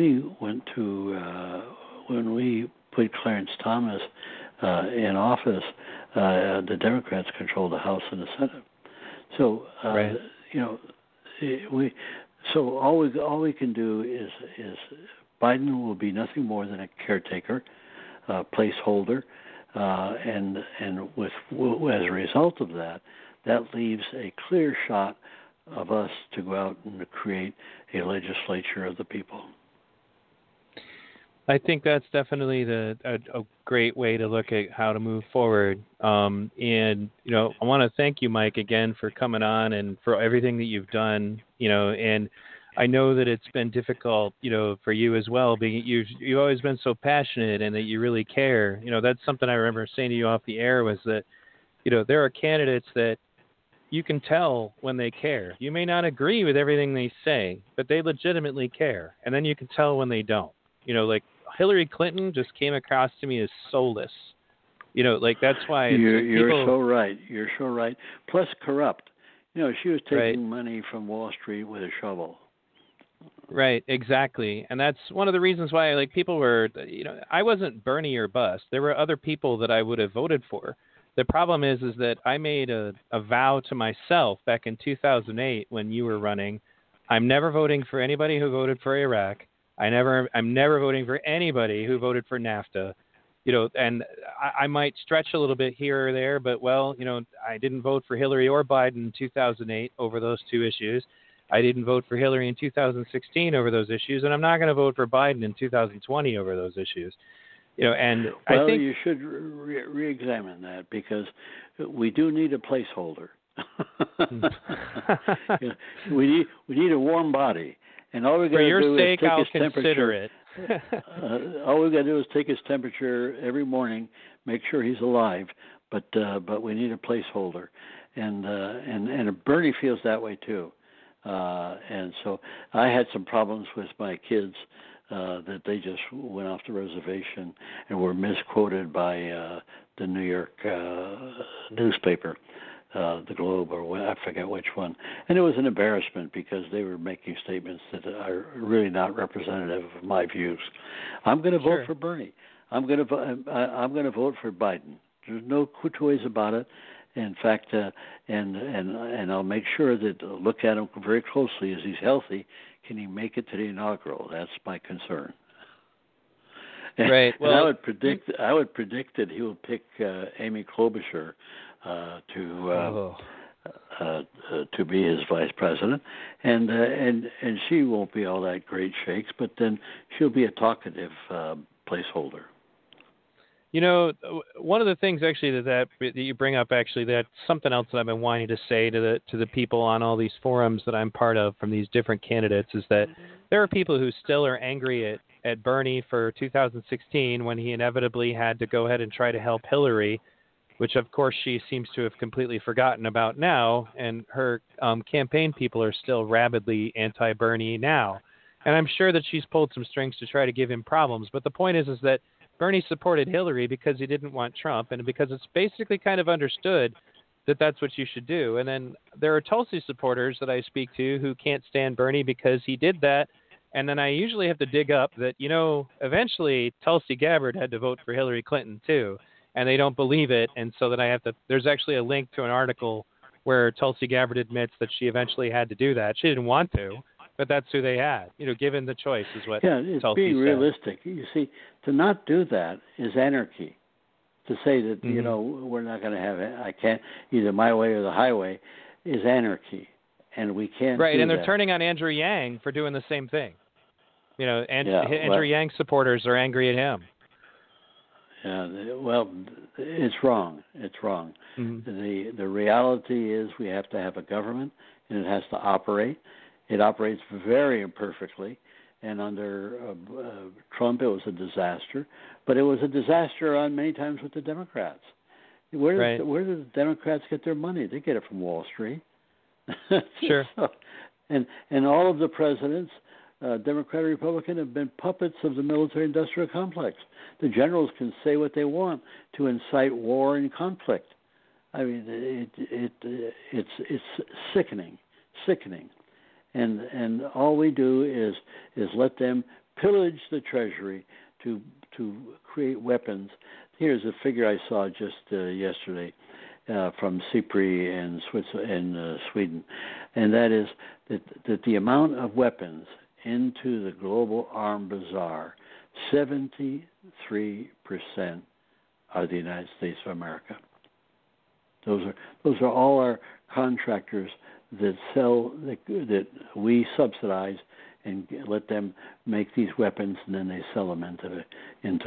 we put Clarence Thomas in office, the Democrats controlled the House and the Senate. So you know, all we can do is Biden will be nothing more than a caretaker, placeholder, and as a result of that leaves a clear shot of us to go out and create a legislature of the people. I think that's definitely a great way to look at how to move forward. And, you know, I want to thank you, Mike, again for coming on and for everything that you've done, you know, and I know that it's been difficult, you know, for you as well, being you've always been so passionate and that you really care. You know, that's something I remember saying to you off the air was that, you know, there are candidates that, You can tell when they care. You may not agree with everything they say, but they legitimately care. And then you can tell when they don't. You know, like Hillary Clinton just came across to me as soulless. You know, like that's why you're so right. You're so right. Plus corrupt. You know, she was taking money from Wall Street with a shovel. Right, exactly. And that's one of the reasons why, like, people were, you know, I wasn't Bernie or bust. There were other people that I would have voted for. The problem is that I made a vow to myself back in 2008 when you were running. I'm never voting for anybody who voted for Iraq. I'm never voting for anybody who voted for NAFTA. You know, and I might stretch a little bit here or there, but, well, you know, I didn't vote for Hillary or Biden in 2008 over those two issues. I didn't vote for Hillary in 2016 over those issues, and I'm not going to vote for Biden in 2020 over those issues. You know, and well, I think you should re-examine that, because we do need a placeholder. You know, we need a warm body, and all we got to do is take his temperature. All we got to do is take his temperature every morning, make sure he's alive. But we need a placeholder, and Bernie feels that way too. And so I had some problems with my kids that they just went off the reservation and were misquoted by the New York newspaper, the Globe, or I forget which one. And it was an embarrassment because they were making statements that are really not representative of my views. I'm going to vote for Bernie. I'm going to vote for Biden. There's no two ways about it. In fact, and I'll make sure that I'll look at him very closely. Is he healthy? Can he make it to the inaugural? That's my concern. Right. Well, I would predict that he will pick Amy Klobuchar to be his vice president, and she won't be all that great shakes, but then she'll be a talkative placeholder. You know, one of the things actually that you bring up, actually, that's something else that I've been wanting to say to the people on all these forums that I'm part of from these different candidates, is that there are people who still are angry at Bernie for 2016 when he inevitably had to go ahead and try to help Hillary, which, of course, she seems to have completely forgotten about now. And her campaign people are still rabidly anti-Bernie now. And I'm sure that she's pulled some strings to try to give him problems. But the point is that Bernie supported Hillary because he didn't want Trump, and because it's basically kind of understood that that's what you should do. And then there are Tulsi supporters that I speak to who can't stand Bernie because he did that. And then I usually have to dig up that, you know, eventually Tulsi Gabbard had to vote for Hillary Clinton too, and they don't believe it. And so then I have to, there's actually a link to an article where Tulsi Gabbard admits that she eventually had to do that. She didn't want to, but that's who they had, you know, given the choice, is what Tulsi said. Yeah, it's being realistic. You see, to not do that is anarchy. To say that, you know, we're not going to have it, I can't, either my way or the highway, is anarchy. And we can't do that. And they're turning on Andrew Yang for doing the same thing. You know, Andrew Yang supporters are angry at him. Yeah, well, it's wrong. It's wrong. Mm-hmm. The reality is we have to have a government, and it has to operate. It operates very imperfectly, and under Trump, it was a disaster. But it was a disaster on many times with the Democrats. Where did the Democrats get their money? They get it from Wall Street. Sure. And all of the presidents, Democrat or Republican, have been puppets of the military-industrial complex. The generals can say what they want to incite war and conflict. I mean, it's sickening. And all we do is let them pillage the Treasury to create weapons. Here's a figure I saw just yesterday from CIPRI in Switzerland, in Sweden, and that is that the amount of weapons into the global arm bazaar, 73% are the United States of America. Those are all our contractors that we subsidize and let them make these weapons, and then they sell them into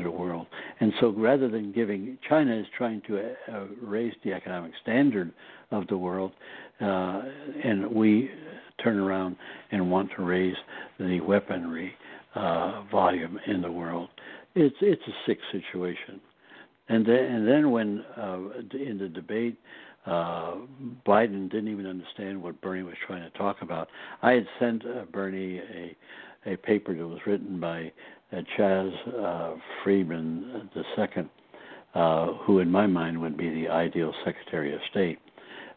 the world. And so rather than giving, China is trying to raise the economic standard of the world, and we turn around and want to raise the weaponry volume in the world. It's a sick situation. And then when in the debate, Biden didn't even understand what Bernie was trying to talk about. I had sent Bernie a paper that was written by Chaz Friedman II, who in my mind would be the ideal Secretary of State.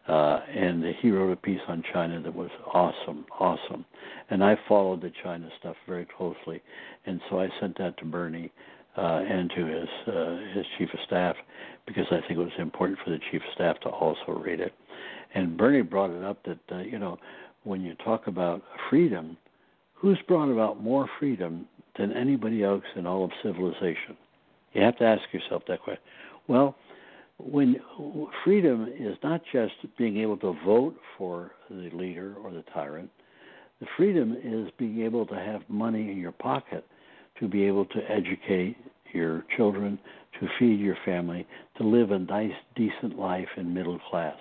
And he wrote a piece on China that was awesome. And I followed the China stuff very closely. And so I sent that to Bernie and to his chief of staff, because I think it was important for the chief of staff to also read it. And Bernie brought it up that, when you talk about freedom, who's brought about more freedom than anybody else in all of civilization? You have to ask yourself that question. Well, when freedom is not just being able to vote for the leader or the tyrant, the freedom is being able to have money in your pocket to be able to educate your children, to feed your family, to live a nice, decent life in middle class.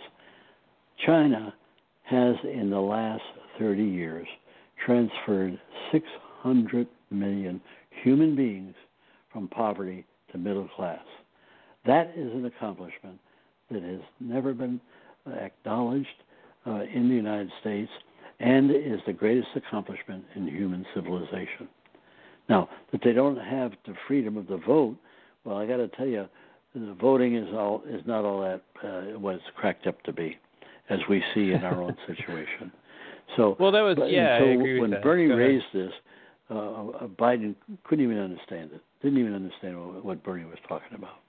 China has, in the last 30 years, transferred 600 million human beings from poverty to middle class. That is an accomplishment that has never been acknowledged in the United States, and is the greatest accomplishment in human civilization. Now, that they don't have the freedom of the vote, well, I got to tell you, the voting is not all that what it's cracked up to be, as we see in our own situation. So, well, that was yeah. So I agree when with that. Bernie raised this, Biden couldn't even understand it. Didn't even understand what Bernie was talking about.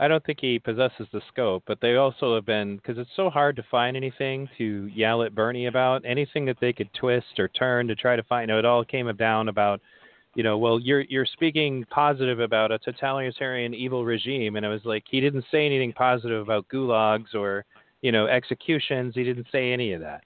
I don't think he possesses the scope, but they also have been, because it's so hard to find anything to yell at Bernie about, anything that they could twist or turn to try to find. It all came down about, well, you're speaking positive about a totalitarian evil regime. And it was like, he didn't say anything positive about gulags or, executions. He didn't say any of that.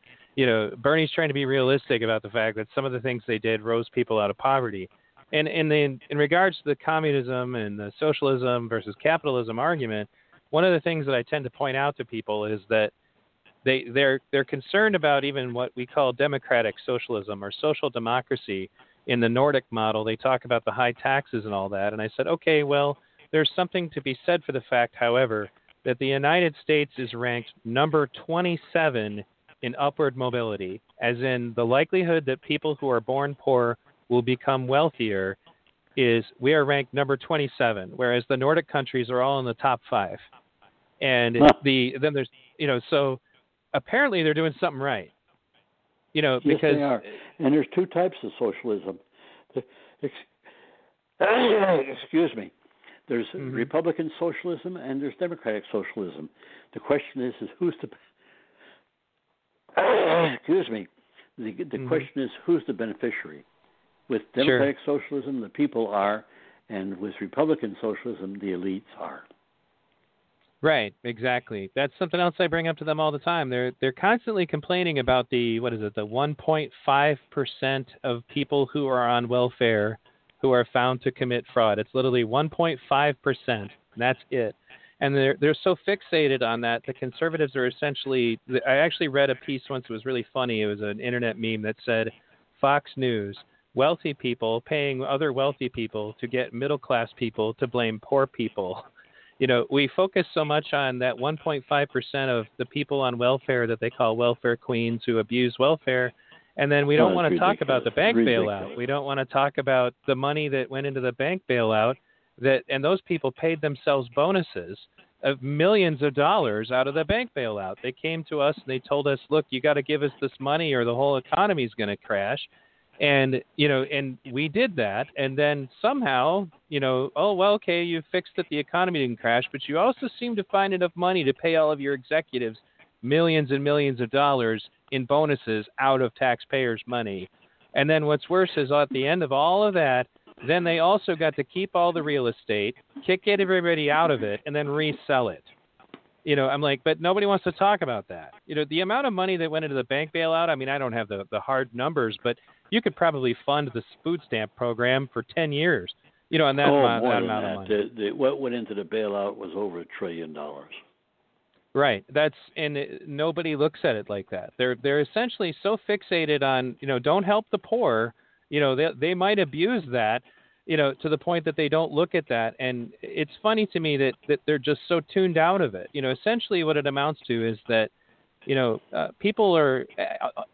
Bernie's trying to be realistic about the fact that some of the things they did rose people out of poverty. And then in regards to the communism and the socialism versus capitalism argument, one of the things that I tend to point out to people is that they're concerned about even what we call democratic socialism or social democracy in the Nordic model. They talk about the high taxes and all that. And I said, okay, well, there's something to be said for the fact, however, that the United States is ranked number 27 in upward mobility, as in the likelihood that people who are born poor will become wealthier, is we are ranked number 27, whereas the Nordic countries are all in the top 5. And then there's, so apparently they're doing something right. Yes, because they are. And there's two types of socialism. Excuse me. There's Republican socialism and there's Democratic socialism. The question is who's the excuse me. The question is who's the beneficiary? With democratic socialism, the people are, and with Republican socialism, the elites are. Right, exactly. That's something else I bring up to them all the time. They're constantly complaining about the 1.5% of people who are on welfare who are found to commit fraud. It's literally 1.5%. That's it. And they're so fixated on that. The conservatives are essentially – I actually read a piece once that was really funny. It was an internet meme that said Fox News – wealthy people paying other wealthy people to get middle-class people to blame poor people. We focus so much on that 1.5% of the people on welfare that they call welfare queens who abuse welfare, and then we don't want to talk about the bank bailout. We don't want to talk about the money that went into the bank bailout, and those people paid themselves bonuses of millions of dollars out of the bank bailout. They came to us and they told us, look, you got to give us this money or the whole economy is going to crash. And, and we did that. And then somehow, oh, well, okay, you fixed it. The economy didn't crash. But you also seem to find enough money to pay all of your executives millions and millions of dollars in bonuses out of taxpayers' money. And then what's worse is at the end of all of that, then they also got to keep all the real estate, kick everybody out of it, and then resell it. I'm like, but nobody wants to talk about that. The amount of money that went into the bank bailout, I mean, I don't have the hard numbers, but you could probably fund the food stamp program for 10 years, and that amount of money. What went into the bailout was over $1 trillion. Right. Nobody looks at it like that. They're essentially so fixated on, don't help the poor, they might abuse that. you know, to the point that they don't look at that. And it's funny to me that they're just so tuned out of it. You know, essentially what it amounts to is that, you know, people are,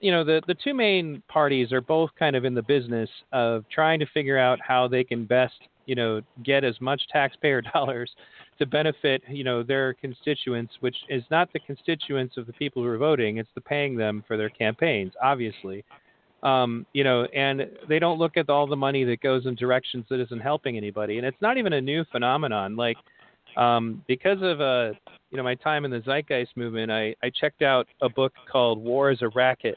you know, the two main parties are both kind of in the business of trying to figure out how they can best, you know, get as much taxpayer dollars to benefit, you know, their constituents, which is not the constituents of the people who are voting. It's the paying them for their campaigns, obviously. You know, and they don't look at all the money that goes in directions that isn't helping anybody. And it's not even a new phenomenon. Like, because of, you know, my time in the Zeitgeist Movement, I checked out a book called War is a Racket,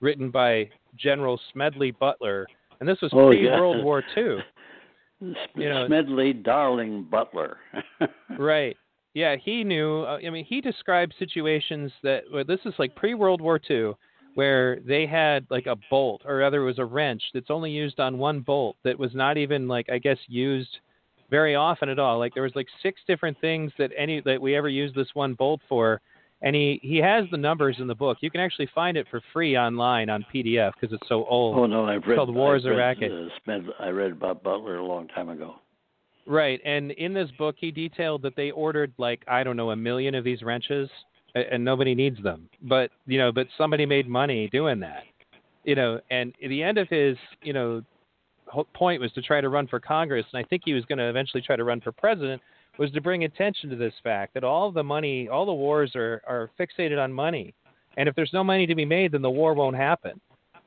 written by General Smedley Butler. And this was pre-World War II. You know, Smedley Darling Butler. Right. Yeah, he knew. I mean, he described situations that, well, this is like pre-World War II, where they had like a bolt or other was a wrench that's only used on one bolt that was not even like, I guess, used very often at all. Like there was like six different things that we ever used this one bolt for. And he has the numbers in the book. You can actually find it for free online on PDF because it's so old. Oh, no, I've read. It's called War is a Racket. I read about Butler a long time ago. Right. And in this book, he detailed that they ordered like, I don't know, 1 million of these wrenches and nobody needs them. But, you know, but somebody made money doing that, you know, and at the end of his, you know, whole point was to try to run for Congress. And I think he was going to eventually try to run for president, was to bring attention to this fact that all the money, all the wars are fixated on money. And if there's no money to be made, then the war won't happen.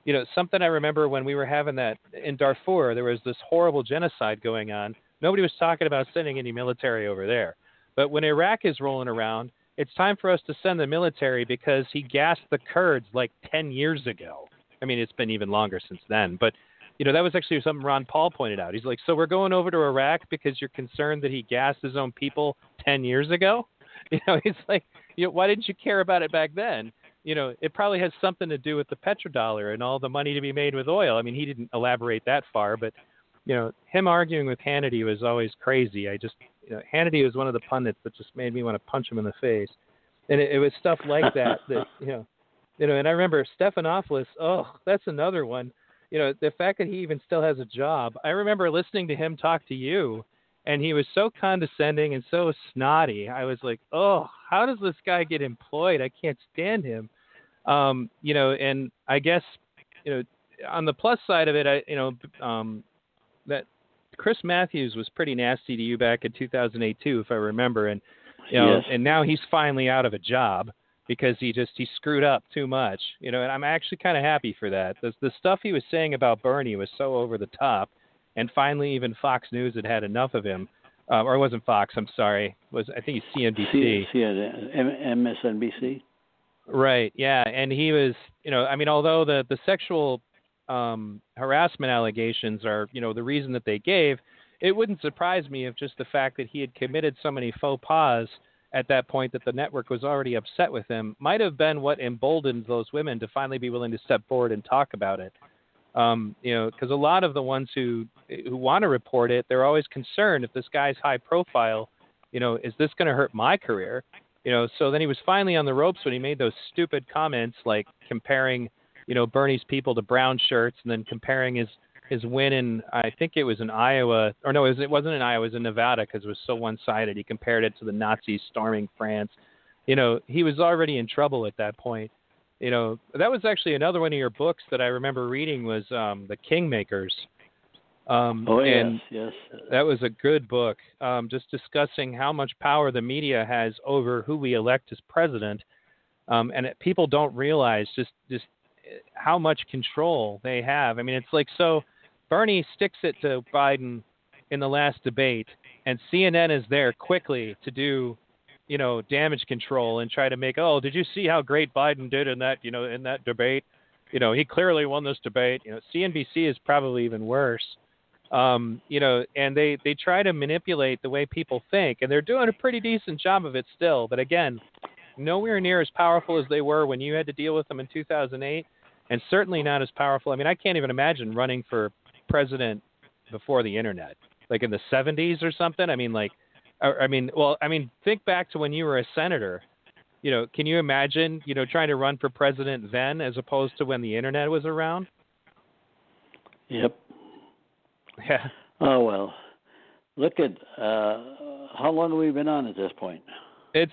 You know, something I remember when we were having that in Darfur, there was this horrible genocide going on. Nobody was talking about sending any military over there. But when Iraq is rolling around, it's time for us to send the military because he gassed the Kurds like 10 years ago. I mean, it's been even longer since then, but you know, that was actually something Ron Paul pointed out. He's like, so we're going over to Iraq because you're concerned that he gassed his own people 10 years ago? You know, he's like, you know, why didn't you care about it back then? You know, it probably has something to do with the petrodollar and all the money to be made with oil. I mean, he didn't elaborate that far, but, you know, him arguing with Hannity was always crazy. I just, you know, Hannity was one of the pundits that just made me want to punch him in the face. And it was stuff like that that, you know, and I remember Stephanopoulos, oh, that's another one. You know, the fact that he even still has a job. I remember listening to him talk to you, and he was so condescending and so snotty. I was like, oh, how does this guy get employed? I can't stand him. You know, and I guess, you know, on the plus side of it, that Chris Matthews was pretty nasty to you back in 2008, if I remember. And, you know, yes. And now he's finally out of a job. Because he screwed up too much, you know, and I'm actually kind of happy for that. The stuff he was saying about Bernie was so over the top, and finally even Fox News had enough of him, or it wasn't Fox, I'm sorry, I think it's CNBC. MSNBC? Right, yeah, and he was, you know, I mean, although the sexual harassment allegations are, you know, the reason that they gave, it wouldn't surprise me if just the fact that he had committed so many faux pas at that point that the network was already upset with him might have been what emboldened those women to finally be willing to step forward and talk about it. You know, because a lot of the ones who want to report it, they're always concerned if this guy's high profile, you know, is this going to hurt my career? You know, so then he was finally on the ropes when he made those stupid comments, like comparing, you know, Bernie's people to brown shirts and then comparing his win in, I think it was in Iowa, or no, it wasn't in Iowa, it was in Nevada because it was so one-sided. He compared it to the Nazis storming France. You know, he was already in trouble at that point. You know, that was actually another one of your books that I remember reading was The Kingmakers. Yes. That was a good book, just discussing how much power the media has over who we elect as president. And people don't realize just how much control they have. I mean, it's like, so Bernie sticks it to Biden in the last debate, and CNN is there quickly to do, you know, damage control and try to make, oh, did you see how great Biden did in that, you know, in that debate? You know, he clearly won this debate. You know, CNBC is probably even worse. You know, and they try to manipulate the way people think, and they're doing a pretty decent job of it still. But again, nowhere near as powerful as they were when you had to deal with them in 2008, and certainly not as powerful. I mean, I can't even imagine running for president before the internet, like in the 70s or something. I mean, think back to when you were a senator. You know, can you imagine, you know, trying to run for president then as opposed to when the internet was around? Yep. Yeah. Oh, well. Look at how long have we been on at this point? It's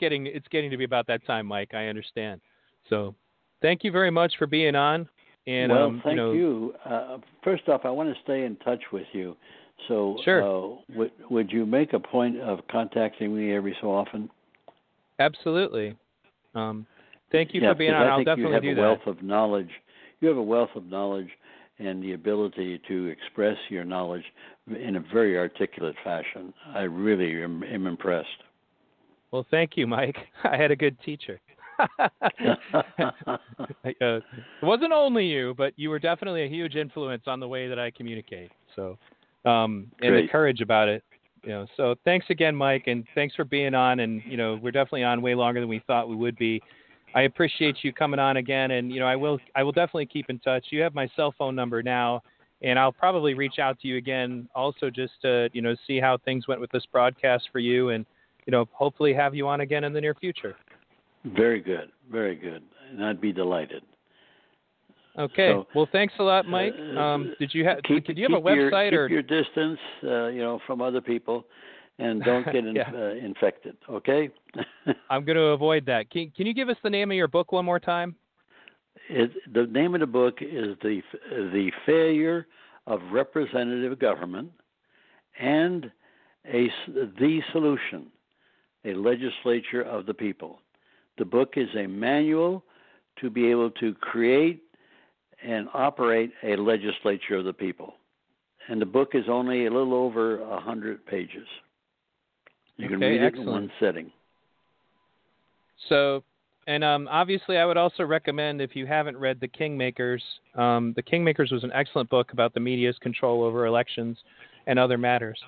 getting to be about that time, Mike. I understand. So, thank you very much for being on. And thank you. First off, I want to stay in touch with you. So, sure. Would you make a point of contacting me every so often? Absolutely. Thank you for being on. I'll definitely do that. You have a wealth of knowledge and the ability to express your knowledge in a very articulate fashion. I really am impressed. Well, thank you, Mike. I had a good teacher. It wasn't only you, but you were definitely a huge influence on the way that I communicate. So, and the courage about it. So thanks again, Mike, and thanks for being on. And, we're definitely on way longer than we thought we would be. I appreciate you coming on again. And, I will definitely keep in touch. You have my cell phone number now, and I'll probably reach out to you again also just to, see how things went with this broadcast for you and, hopefully have you on again in the near future. Very good. Very good. And I'd be delighted. Okay. So, well, thanks a lot, Mike. Did you have a website? Keep your distance, from other people, and don't get infected. Okay. I'm going to avoid that. Can you give us the name of your book one more time? The name of the book is the Failure of Representative Government and the Solution: A Legislature of the People. The book is a manual to be able to create and operate a legislature of the people. And the book is only a little over 100 pages. You can read it in one sitting. So, and obviously I would also recommend, if you haven't read The Kingmakers, was an excellent book about the media's control over elections and other matters,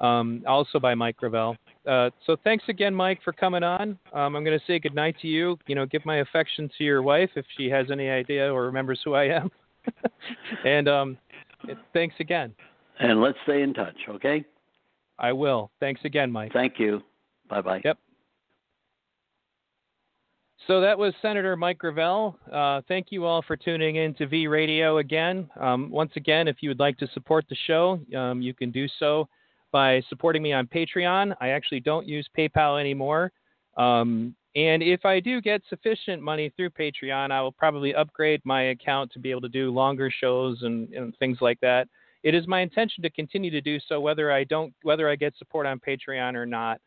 also by Mike Gravel. So thanks again, Mike, for coming on. I'm going to say goodnight to you. Give my affection to your wife if she has any idea or remembers who I am. And thanks again. And let's stay in touch, okay? I will. Thanks again, Mike. Thank you. Bye-bye. Yep. So that was Senator Mike Gravel. Thank you all for tuning in to V Radio again. Once again, if you would like to support the show, you can do so by supporting me on Patreon. I actually don't use PayPal anymore. And if I do get sufficient money through Patreon, I will probably upgrade my account to be able to do longer shows and things like that. It is my intention to continue to do so, whether I get support on Patreon or not.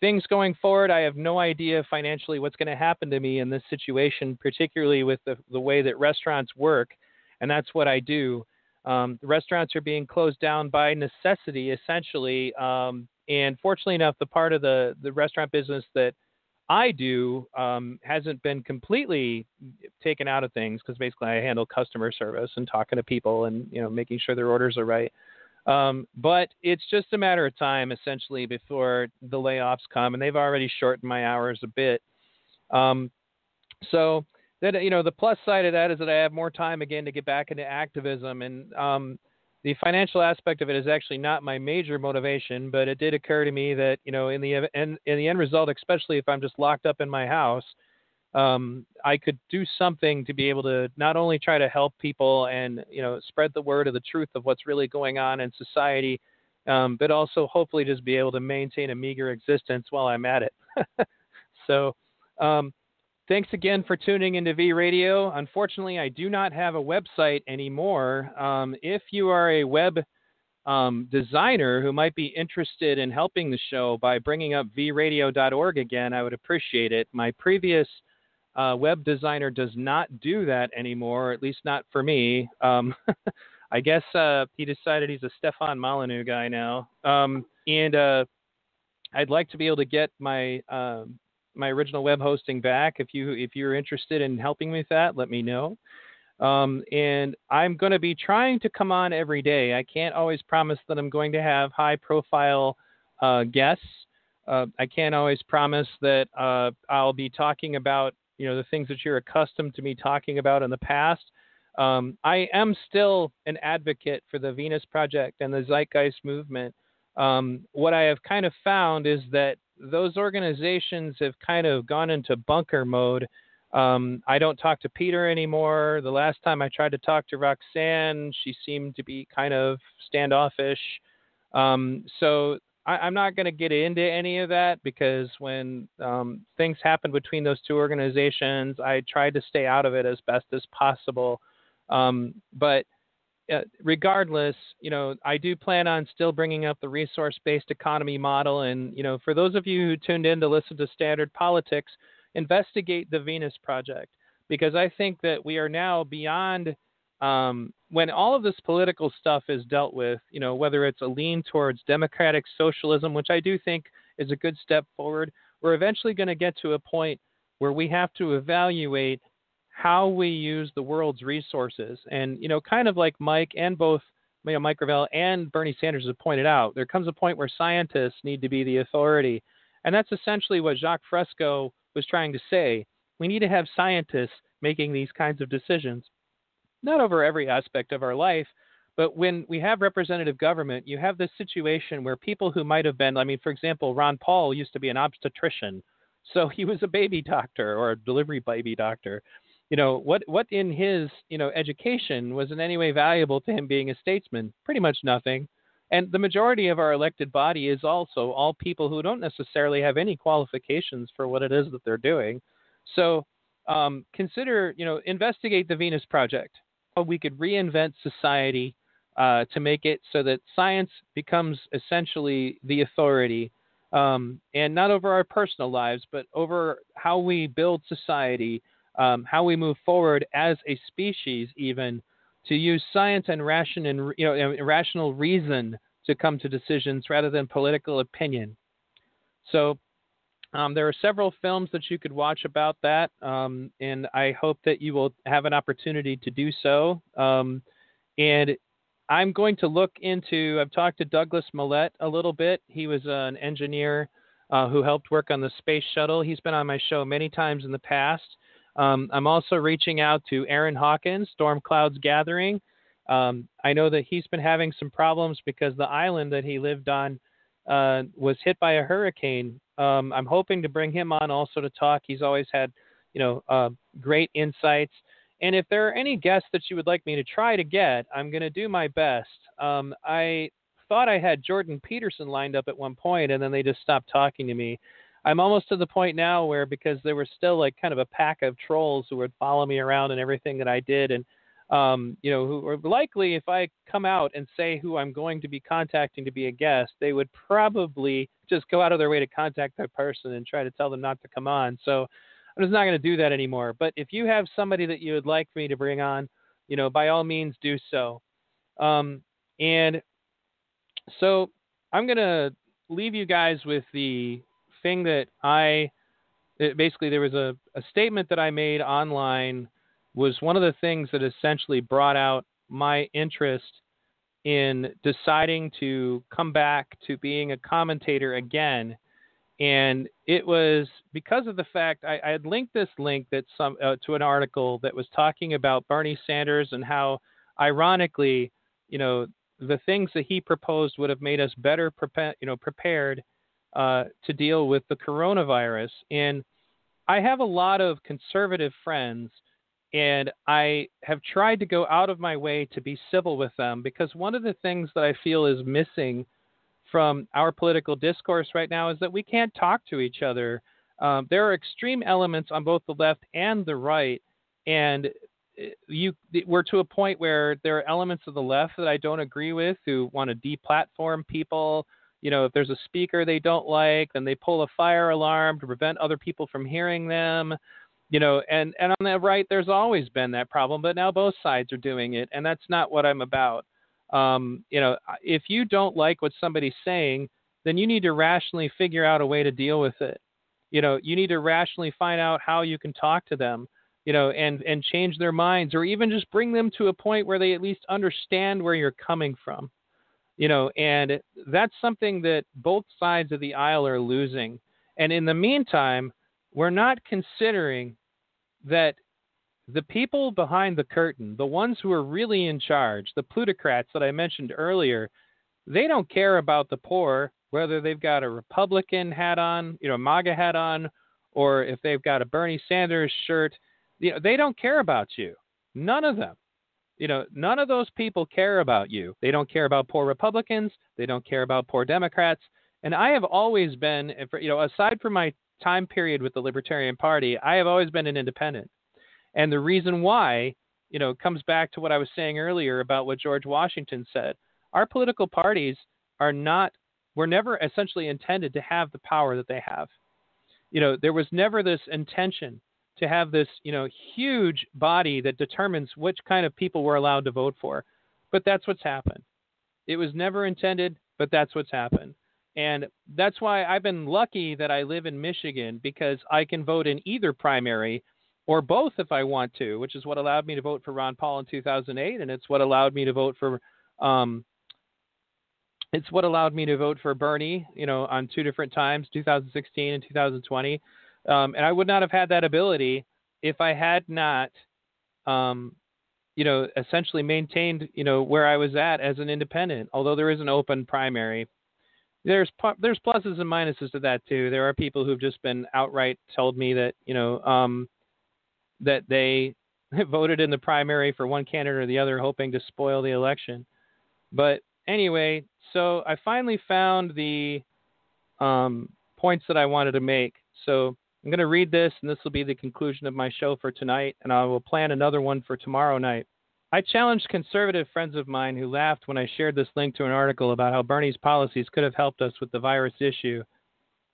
Things going forward, I have no idea financially what's going to happen to me in this situation, particularly with the way that restaurants work. And that's what I do. Restaurants are being closed down by necessity, essentially. And fortunately enough, the part of the restaurant business that I do hasn't been completely taken out of things, because basically I handle customer service and talking to people and, making sure their orders are right. But it's just a matter of time, essentially, before the layoffs come. And they've already shortened my hours a bit. So that, the plus side of that is that I have more time again to get back into activism, and the financial aspect of it is actually not my major motivation, but it did occur to me that, in the end result, especially if I'm just locked up in my house, I could do something to be able to not only try to help people and, spread the word of the truth of what's really going on in society, but also hopefully just be able to maintain a meager existence while I'm at it. So, thanks again for tuning into V Radio. Unfortunately, I do not have a website anymore. If you are a web designer who might be interested in helping the show by bringing up vradio.org again, I would appreciate it. My previous web designer does not do that anymore, at least not for me. I guess he decided he's a Stefan Molyneux guy now. And I'd like to be able to get my original web hosting back. If you're interested in helping me with that, let me know. And I'm going to be trying to come on every day. I can't always promise that I'm going to have high profile guests. I can't always promise that I'll be talking about, the things that you're accustomed to me talking about in the past. I am still an advocate for the Venus Project and the Zeitgeist Movement. What I have kind of found is that those organizations have kind of gone into bunker mode I don't talk to Peter anymore. The last time I tried to talk to Roxanne, she seemed to be kind of standoffish. So I'm not going to get into any of that because when things happened between those two organizations, I tried to stay out of it as best as possible. But regardless, you know, I do plan on still bringing up the resource-based economy model. And, you know, for those of you who tuned in to listen to Standard Politics, investigate the Venus Project, because I think that we are now beyond when all of this political stuff is dealt with, you know, whether it's a lean towards democratic socialism, which I do think is a good step forward. We're eventually going to get to a point where we have to evaluate how we use the world's resources. And, you know, kind of like Mike and both, you know, Mike Gravel and Bernie Sanders have pointed out, there comes a point where scientists need to be the authority. And that's essentially what Jacques Fresco was trying to say. We need to have scientists making these kinds of decisions, not over every aspect of our life, but when we have representative government, you have this situation where people who might have been, I mean, for example, Ron Paul used to be an obstetrician, so he was a baby doctor or a delivery baby doctor. You know, what in his, you know, education was in any way valuable to him being a statesman? Pretty much nothing. And the majority of our elected body is also all people who don't necessarily have any qualifications for what it is that they're doing. So consider, you know, investigate the Venus Project. We could reinvent society to make it so that science becomes essentially the authority, and not over our personal lives, but over how we build society, how we move forward as a species even, to use science and rational reason to come to decisions rather than political opinion. So there are several films that you could watch about that, and I hope that you will have an opportunity to do so. And I'm going to look into, I've talked to Douglas Millett a little bit. He was an engineer who helped work on the space shuttle. He's been on my show many times in the past. I'm also reaching out to Aaron Hawkins, Storm Clouds Gathering. I know that he's been having some problems because the island that he lived on was hit by a hurricane. I'm hoping to bring him on also to talk. He's always had, you know, great insights. And if there are any guests that you would like me to try to get, I'm going to do my best. I thought I had Jordan Peterson lined up at one point, and then they just stopped talking to me. I'm almost to the point now where, because there were still like kind of a pack of trolls who would follow me around and everything that I did. And, you know, who are likely, if I come out and say who I'm going to be contacting to be a guest, they would probably just go out of their way to contact that person and try to tell them not to come on. So I'm just not going to do that anymore. But if you have somebody that you would like me to bring on, you know, by all means do so. And so I'm going to leave you guys with the thing that basically there was a statement that I made online was one of the things that essentially brought out my interest in deciding to come back to being a commentator again. And it was because of the fact I had linked this link that to an article that was talking about Bernie Sanders and how ironically, you know, the things that he proposed would have made us better prepared to deal with the coronavirus. And I have a lot of conservative friends, and I have tried to go out of my way to be civil with them, because one of the things that I feel is missing from our political discourse right now is that we can't talk to each other. There are extreme elements on both the left and the right, and we're to a point where there are elements of the left that I don't agree with, who want to deplatform people. You know, if there's a speaker they don't like, then they pull a fire alarm to prevent other people from hearing them, you know, and on the right, there's always been that problem, but now both sides are doing it. And that's not what I'm about. You know, if you don't like what somebody's saying, then you need to rationally figure out a way to deal with it. You know, you need to rationally find out how you can talk to them, you know, and change their minds, or even just bring them to a point where they at least understand where you're coming from. You know, and that's something that both sides of the aisle are losing. And in the meantime, we're not considering that the people behind the curtain, the ones who are really in charge, the plutocrats that I mentioned earlier, they don't care about the poor, whether they've got a Republican hat on, you know, MAGA hat on, or if they've got a Bernie Sanders shirt, you know, they don't care about you. None of them. You know, none of those people care about you. They don't care about poor Republicans. They don't care about poor Democrats. And I have always been, you know, aside from my time period with the Libertarian Party, I have always been an independent. And the reason why, you know, comes back to what I was saying earlier about what George Washington said. Our political parties were never essentially intended to have the power that they have. You know, there was never this intention to have this, you know, huge body that determines which kind of people we're allowed to vote for. But that's what's happened. It was never intended, but that's what's happened. And that's why I've been lucky that I live in Michigan, because I can vote in either primary or both if I want to, which is what allowed me to vote for Ron Paul in 2008. And it's what allowed me to vote for Bernie, you know, on two different times, 2016 and 2020. And I would not have had that ability if I had not, you know, essentially maintained, you know, where I was at as an independent, although there is an open primary. There's pluses and minuses to that, too. There are people who've just been outright told me that, you know, that they voted in the primary for one candidate or the other, hoping to spoil the election. But anyway, so I finally found the points that I wanted to make. So I'm going to read this, and this will be the conclusion of my show for tonight, and I will plan another one for tomorrow night. I challenged conservative friends of mine who laughed when I shared this link to an article about how Bernie's policies could have helped us with the virus issue.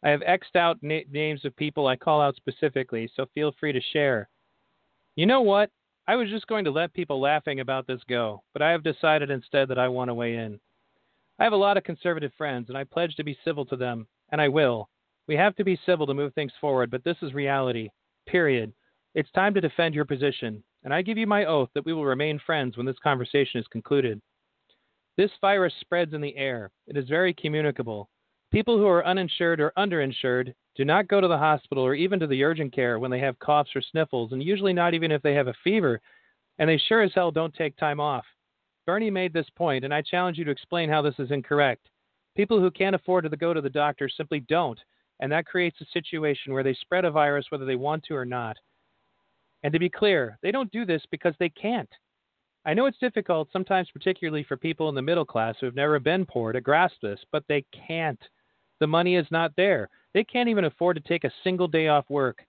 I have X'd out names of people I call out specifically, so feel free to share. You know what? I was just going to let people laughing about this go, but I have decided instead that I want to weigh in. I have a lot of conservative friends, and I pledge to be civil to them, and I will. We have to be civil to move things forward, but this is reality, period. It's time to defend your position, and I give you my oath that we will remain friends when this conversation is concluded. This virus spreads in the air. It is very communicable. People who are uninsured or underinsured do not go to the hospital or even to the urgent care when they have coughs or sniffles, and usually not even if they have a fever, and they sure as hell don't take time off. Bernie made this point, and I challenge you to explain how this is incorrect. People who can't afford to go to the doctor simply don't. And that creates a situation where they spread a virus whether they want to or not. And to be clear, they don't do this because they can't. I know it's difficult, sometimes particularly for people in the middle class who have never been poor, to grasp this, but they can't. The money is not there. They can't even afford to take a single day off work.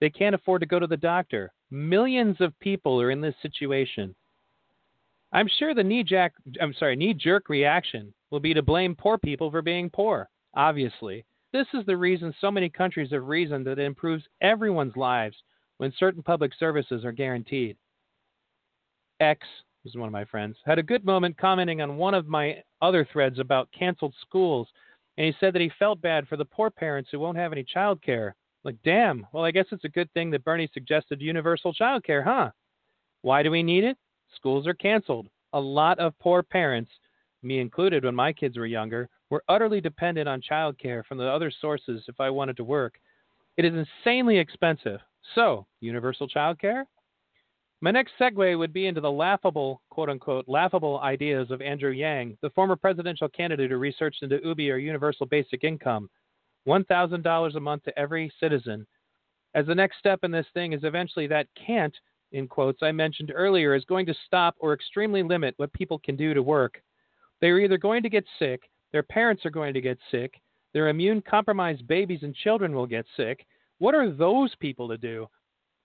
They can't afford to go to the doctor. Millions of people are in this situation. I'm sure the knee-jerk reaction will be to blame poor people for being poor, obviously. This is the reason so many countries have reasoned that it improves everyone's lives when certain public services are guaranteed. X, who's one of my friends, had a good moment commenting on one of my other threads about canceled schools, and he said that he felt bad for the poor parents who won't have any child care. Like, damn, well, I guess it's a good thing that Bernie suggested universal child care, huh? Why do we need it? Schools are canceled. A lot of poor parents, me included when my kids were younger, we're utterly dependent on childcare from the other sources if I wanted to work. It is insanely expensive. So, universal childcare? My next segue would be into the laughable, quote-unquote, laughable ideas of Andrew Yang, the former presidential candidate who researched into UBI, or universal basic income, $1,000 a month to every citizen. As the next step in this thing is eventually that can't, in quotes, I mentioned earlier, is going to stop or extremely limit what people can do to work. They are either going to get sick, their parents are going to get sick, their immune-compromised babies and children will get sick. What are those people to do?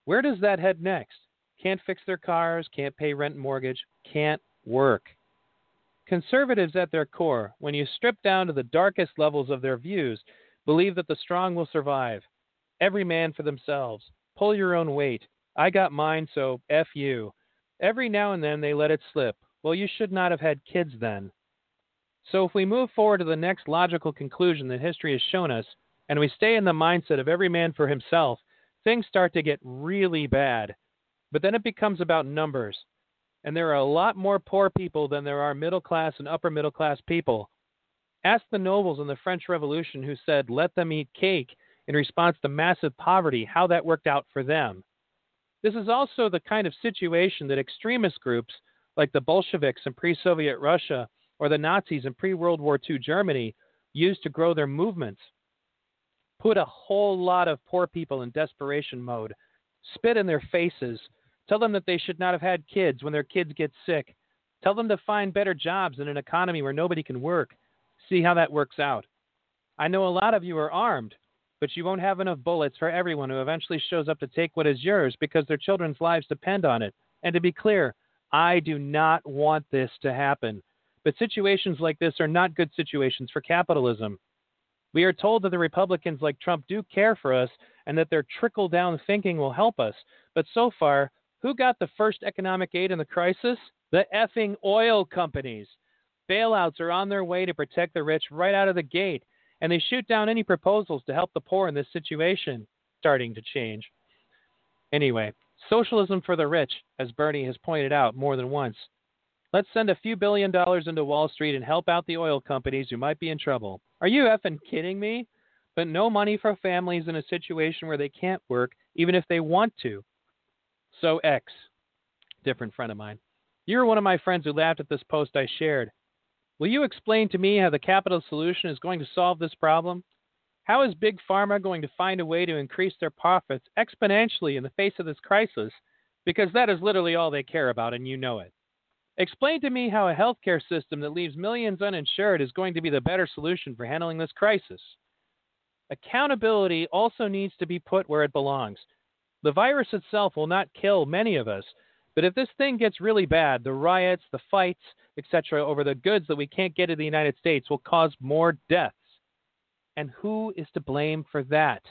Where does that head next? Can't fix their cars, can't pay rent and mortgage, can't work. Conservatives at their core, when you strip down to the darkest levels of their views, believe that the strong will survive. Every man for themselves. Pull your own weight. I got mine, so F you. Every now and then they let it slip. Well, you should not have had kids then. So if we move forward to the next logical conclusion that history has shown us, and we stay in the mindset of every man for himself, things start to get really bad. But then it becomes about numbers. And there are a lot more poor people than there are middle class and upper middle class people. Ask the nobles in the French Revolution who said, "Let them eat cake," in response to massive poverty, how that worked out for them. This is also the kind of situation that extremist groups like the Bolsheviks in pre-Soviet Russia or the Nazis in pre-World War II Germany used to grow their movements. put a whole lot of poor people in desperation mode, spit in their faces, tell them that they should not have had kids when their kids get sick, tell them to find better jobs in an economy where nobody can work. See how that works out. I know a lot of you are armed, but you won't have enough bullets for everyone who eventually shows up to take what is yours because their children's lives depend on it. And to be clear, I do not want this to happen. But situations like this are not good situations for capitalism. We are told that the Republicans like Trump do care for us and that their trickle-down thinking will help us. But so far, who got the first economic aid in the crisis? The effing oil companies. Bailouts are on their way to protect the rich right out of the gate, and they shoot down any proposals to help the poor in this situation. Starting to change. Anyway, socialism for the rich, as Bernie has pointed out more than once. Let's send a few $1 billion into Wall Street and help out the oil companies who might be in trouble. Are you effing kidding me? But no money for families in a situation where they can't work, even if they want to. So X, different friend of mine. You're one of my friends who laughed at this post I shared. Will you explain to me how the capitalist solution is going to solve this problem? How is Big Pharma going to find a way to increase their profits exponentially in the face of this crisis? Because that is literally all they care about, and you know it. Explain to me how a healthcare system that leaves millions uninsured is going to be the better solution for handling this crisis. Accountability also needs to be put where it belongs. The virus itself will not kill many of us, but if this thing gets really bad, the riots, the fights, etc., over the goods that we can't get to the United States will cause more deaths. And who is to blame for that?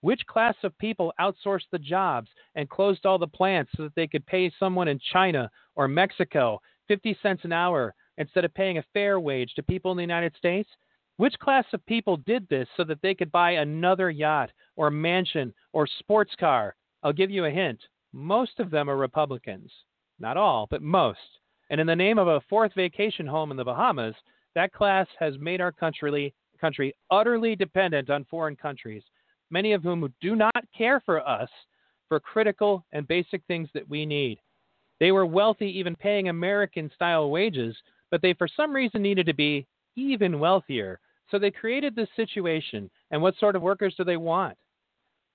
Which class of people outsourced the jobs and closed all the plants so that they could pay someone in China or Mexico 50 cents an hour instead of paying a fair wage to people in the United States? Which class of people did this so that they could buy another yacht or mansion or sports car? I'll give you a hint. Most of them are Republicans. Not all, but most. And in the name of a fourth vacation home in the Bahamas, that class has made our country utterly dependent on foreign countries, many of whom do not care for us for critical and basic things that we need. They were wealthy even paying American-style wages, but they for some reason needed to be even wealthier. So they created this situation, and what sort of workers do they want?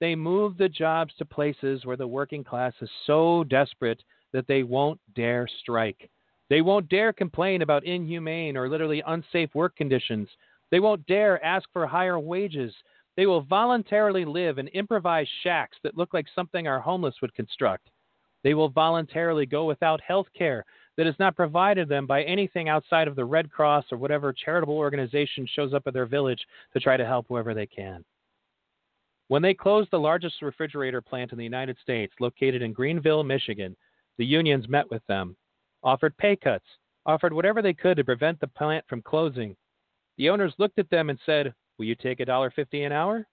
They move the jobs to places where the working class is so desperate that they won't dare strike. They won't dare complain about inhumane or literally unsafe work conditions. They won't dare ask for higher wages. They will voluntarily live in improvised shacks that look like something our homeless would construct. They will voluntarily go without health care that is not provided them by anything outside of the Red Cross or whatever charitable organization shows up at their village to try to help whoever they can. When they closed the largest refrigerator plant in the United States, located in Greenville, Michigan, the unions met with them, offered pay cuts, offered whatever they could to prevent the plant from closing. The owners looked at them and said, "Will you take $1.50 an hour?"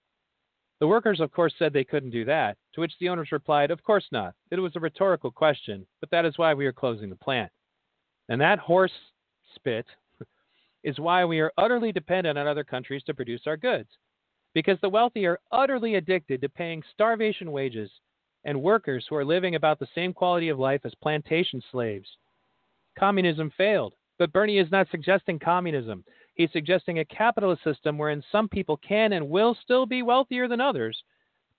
The workers, of course, said they couldn't do that, to which the owners replied, "Of course not. It was a rhetorical question, but that is why we are closing the plant." And that horse spit is why we are utterly dependent on other countries to produce our goods, because the wealthy are utterly addicted to paying starvation wages and workers who are living about the same quality of life as plantation slaves. Communism failed, but Bernie is not suggesting communism. He's suggesting a capitalist system wherein some people can and will still be wealthier than others,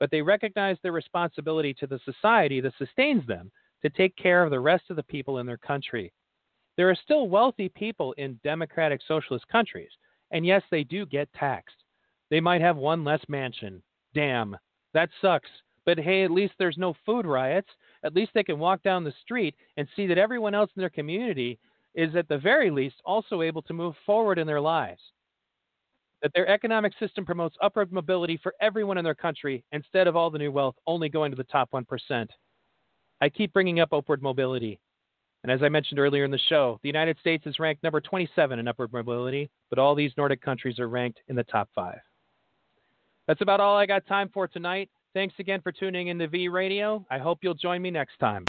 but they recognize their responsibility to the society that sustains them to take care of the rest of the people in their country. There are still wealthy people in democratic socialist countries, and yes, they do get taxed. They might have one less mansion. Damn, that sucks. But hey, at least there's no food riots. At least they can walk down the street and see that everyone else in their community is at the very least also able to move forward in their lives, that their economic system promotes upward mobility for everyone in their country instead of all the new wealth only going to the top 1%. I keep bringing up upward mobility. And as I mentioned earlier in the show, the United States is ranked number 27 in upward mobility, but all these Nordic countries are ranked in the top 5. That's about all I got time for tonight. Thanks again for tuning in to V Radio. I hope you'll join me next time.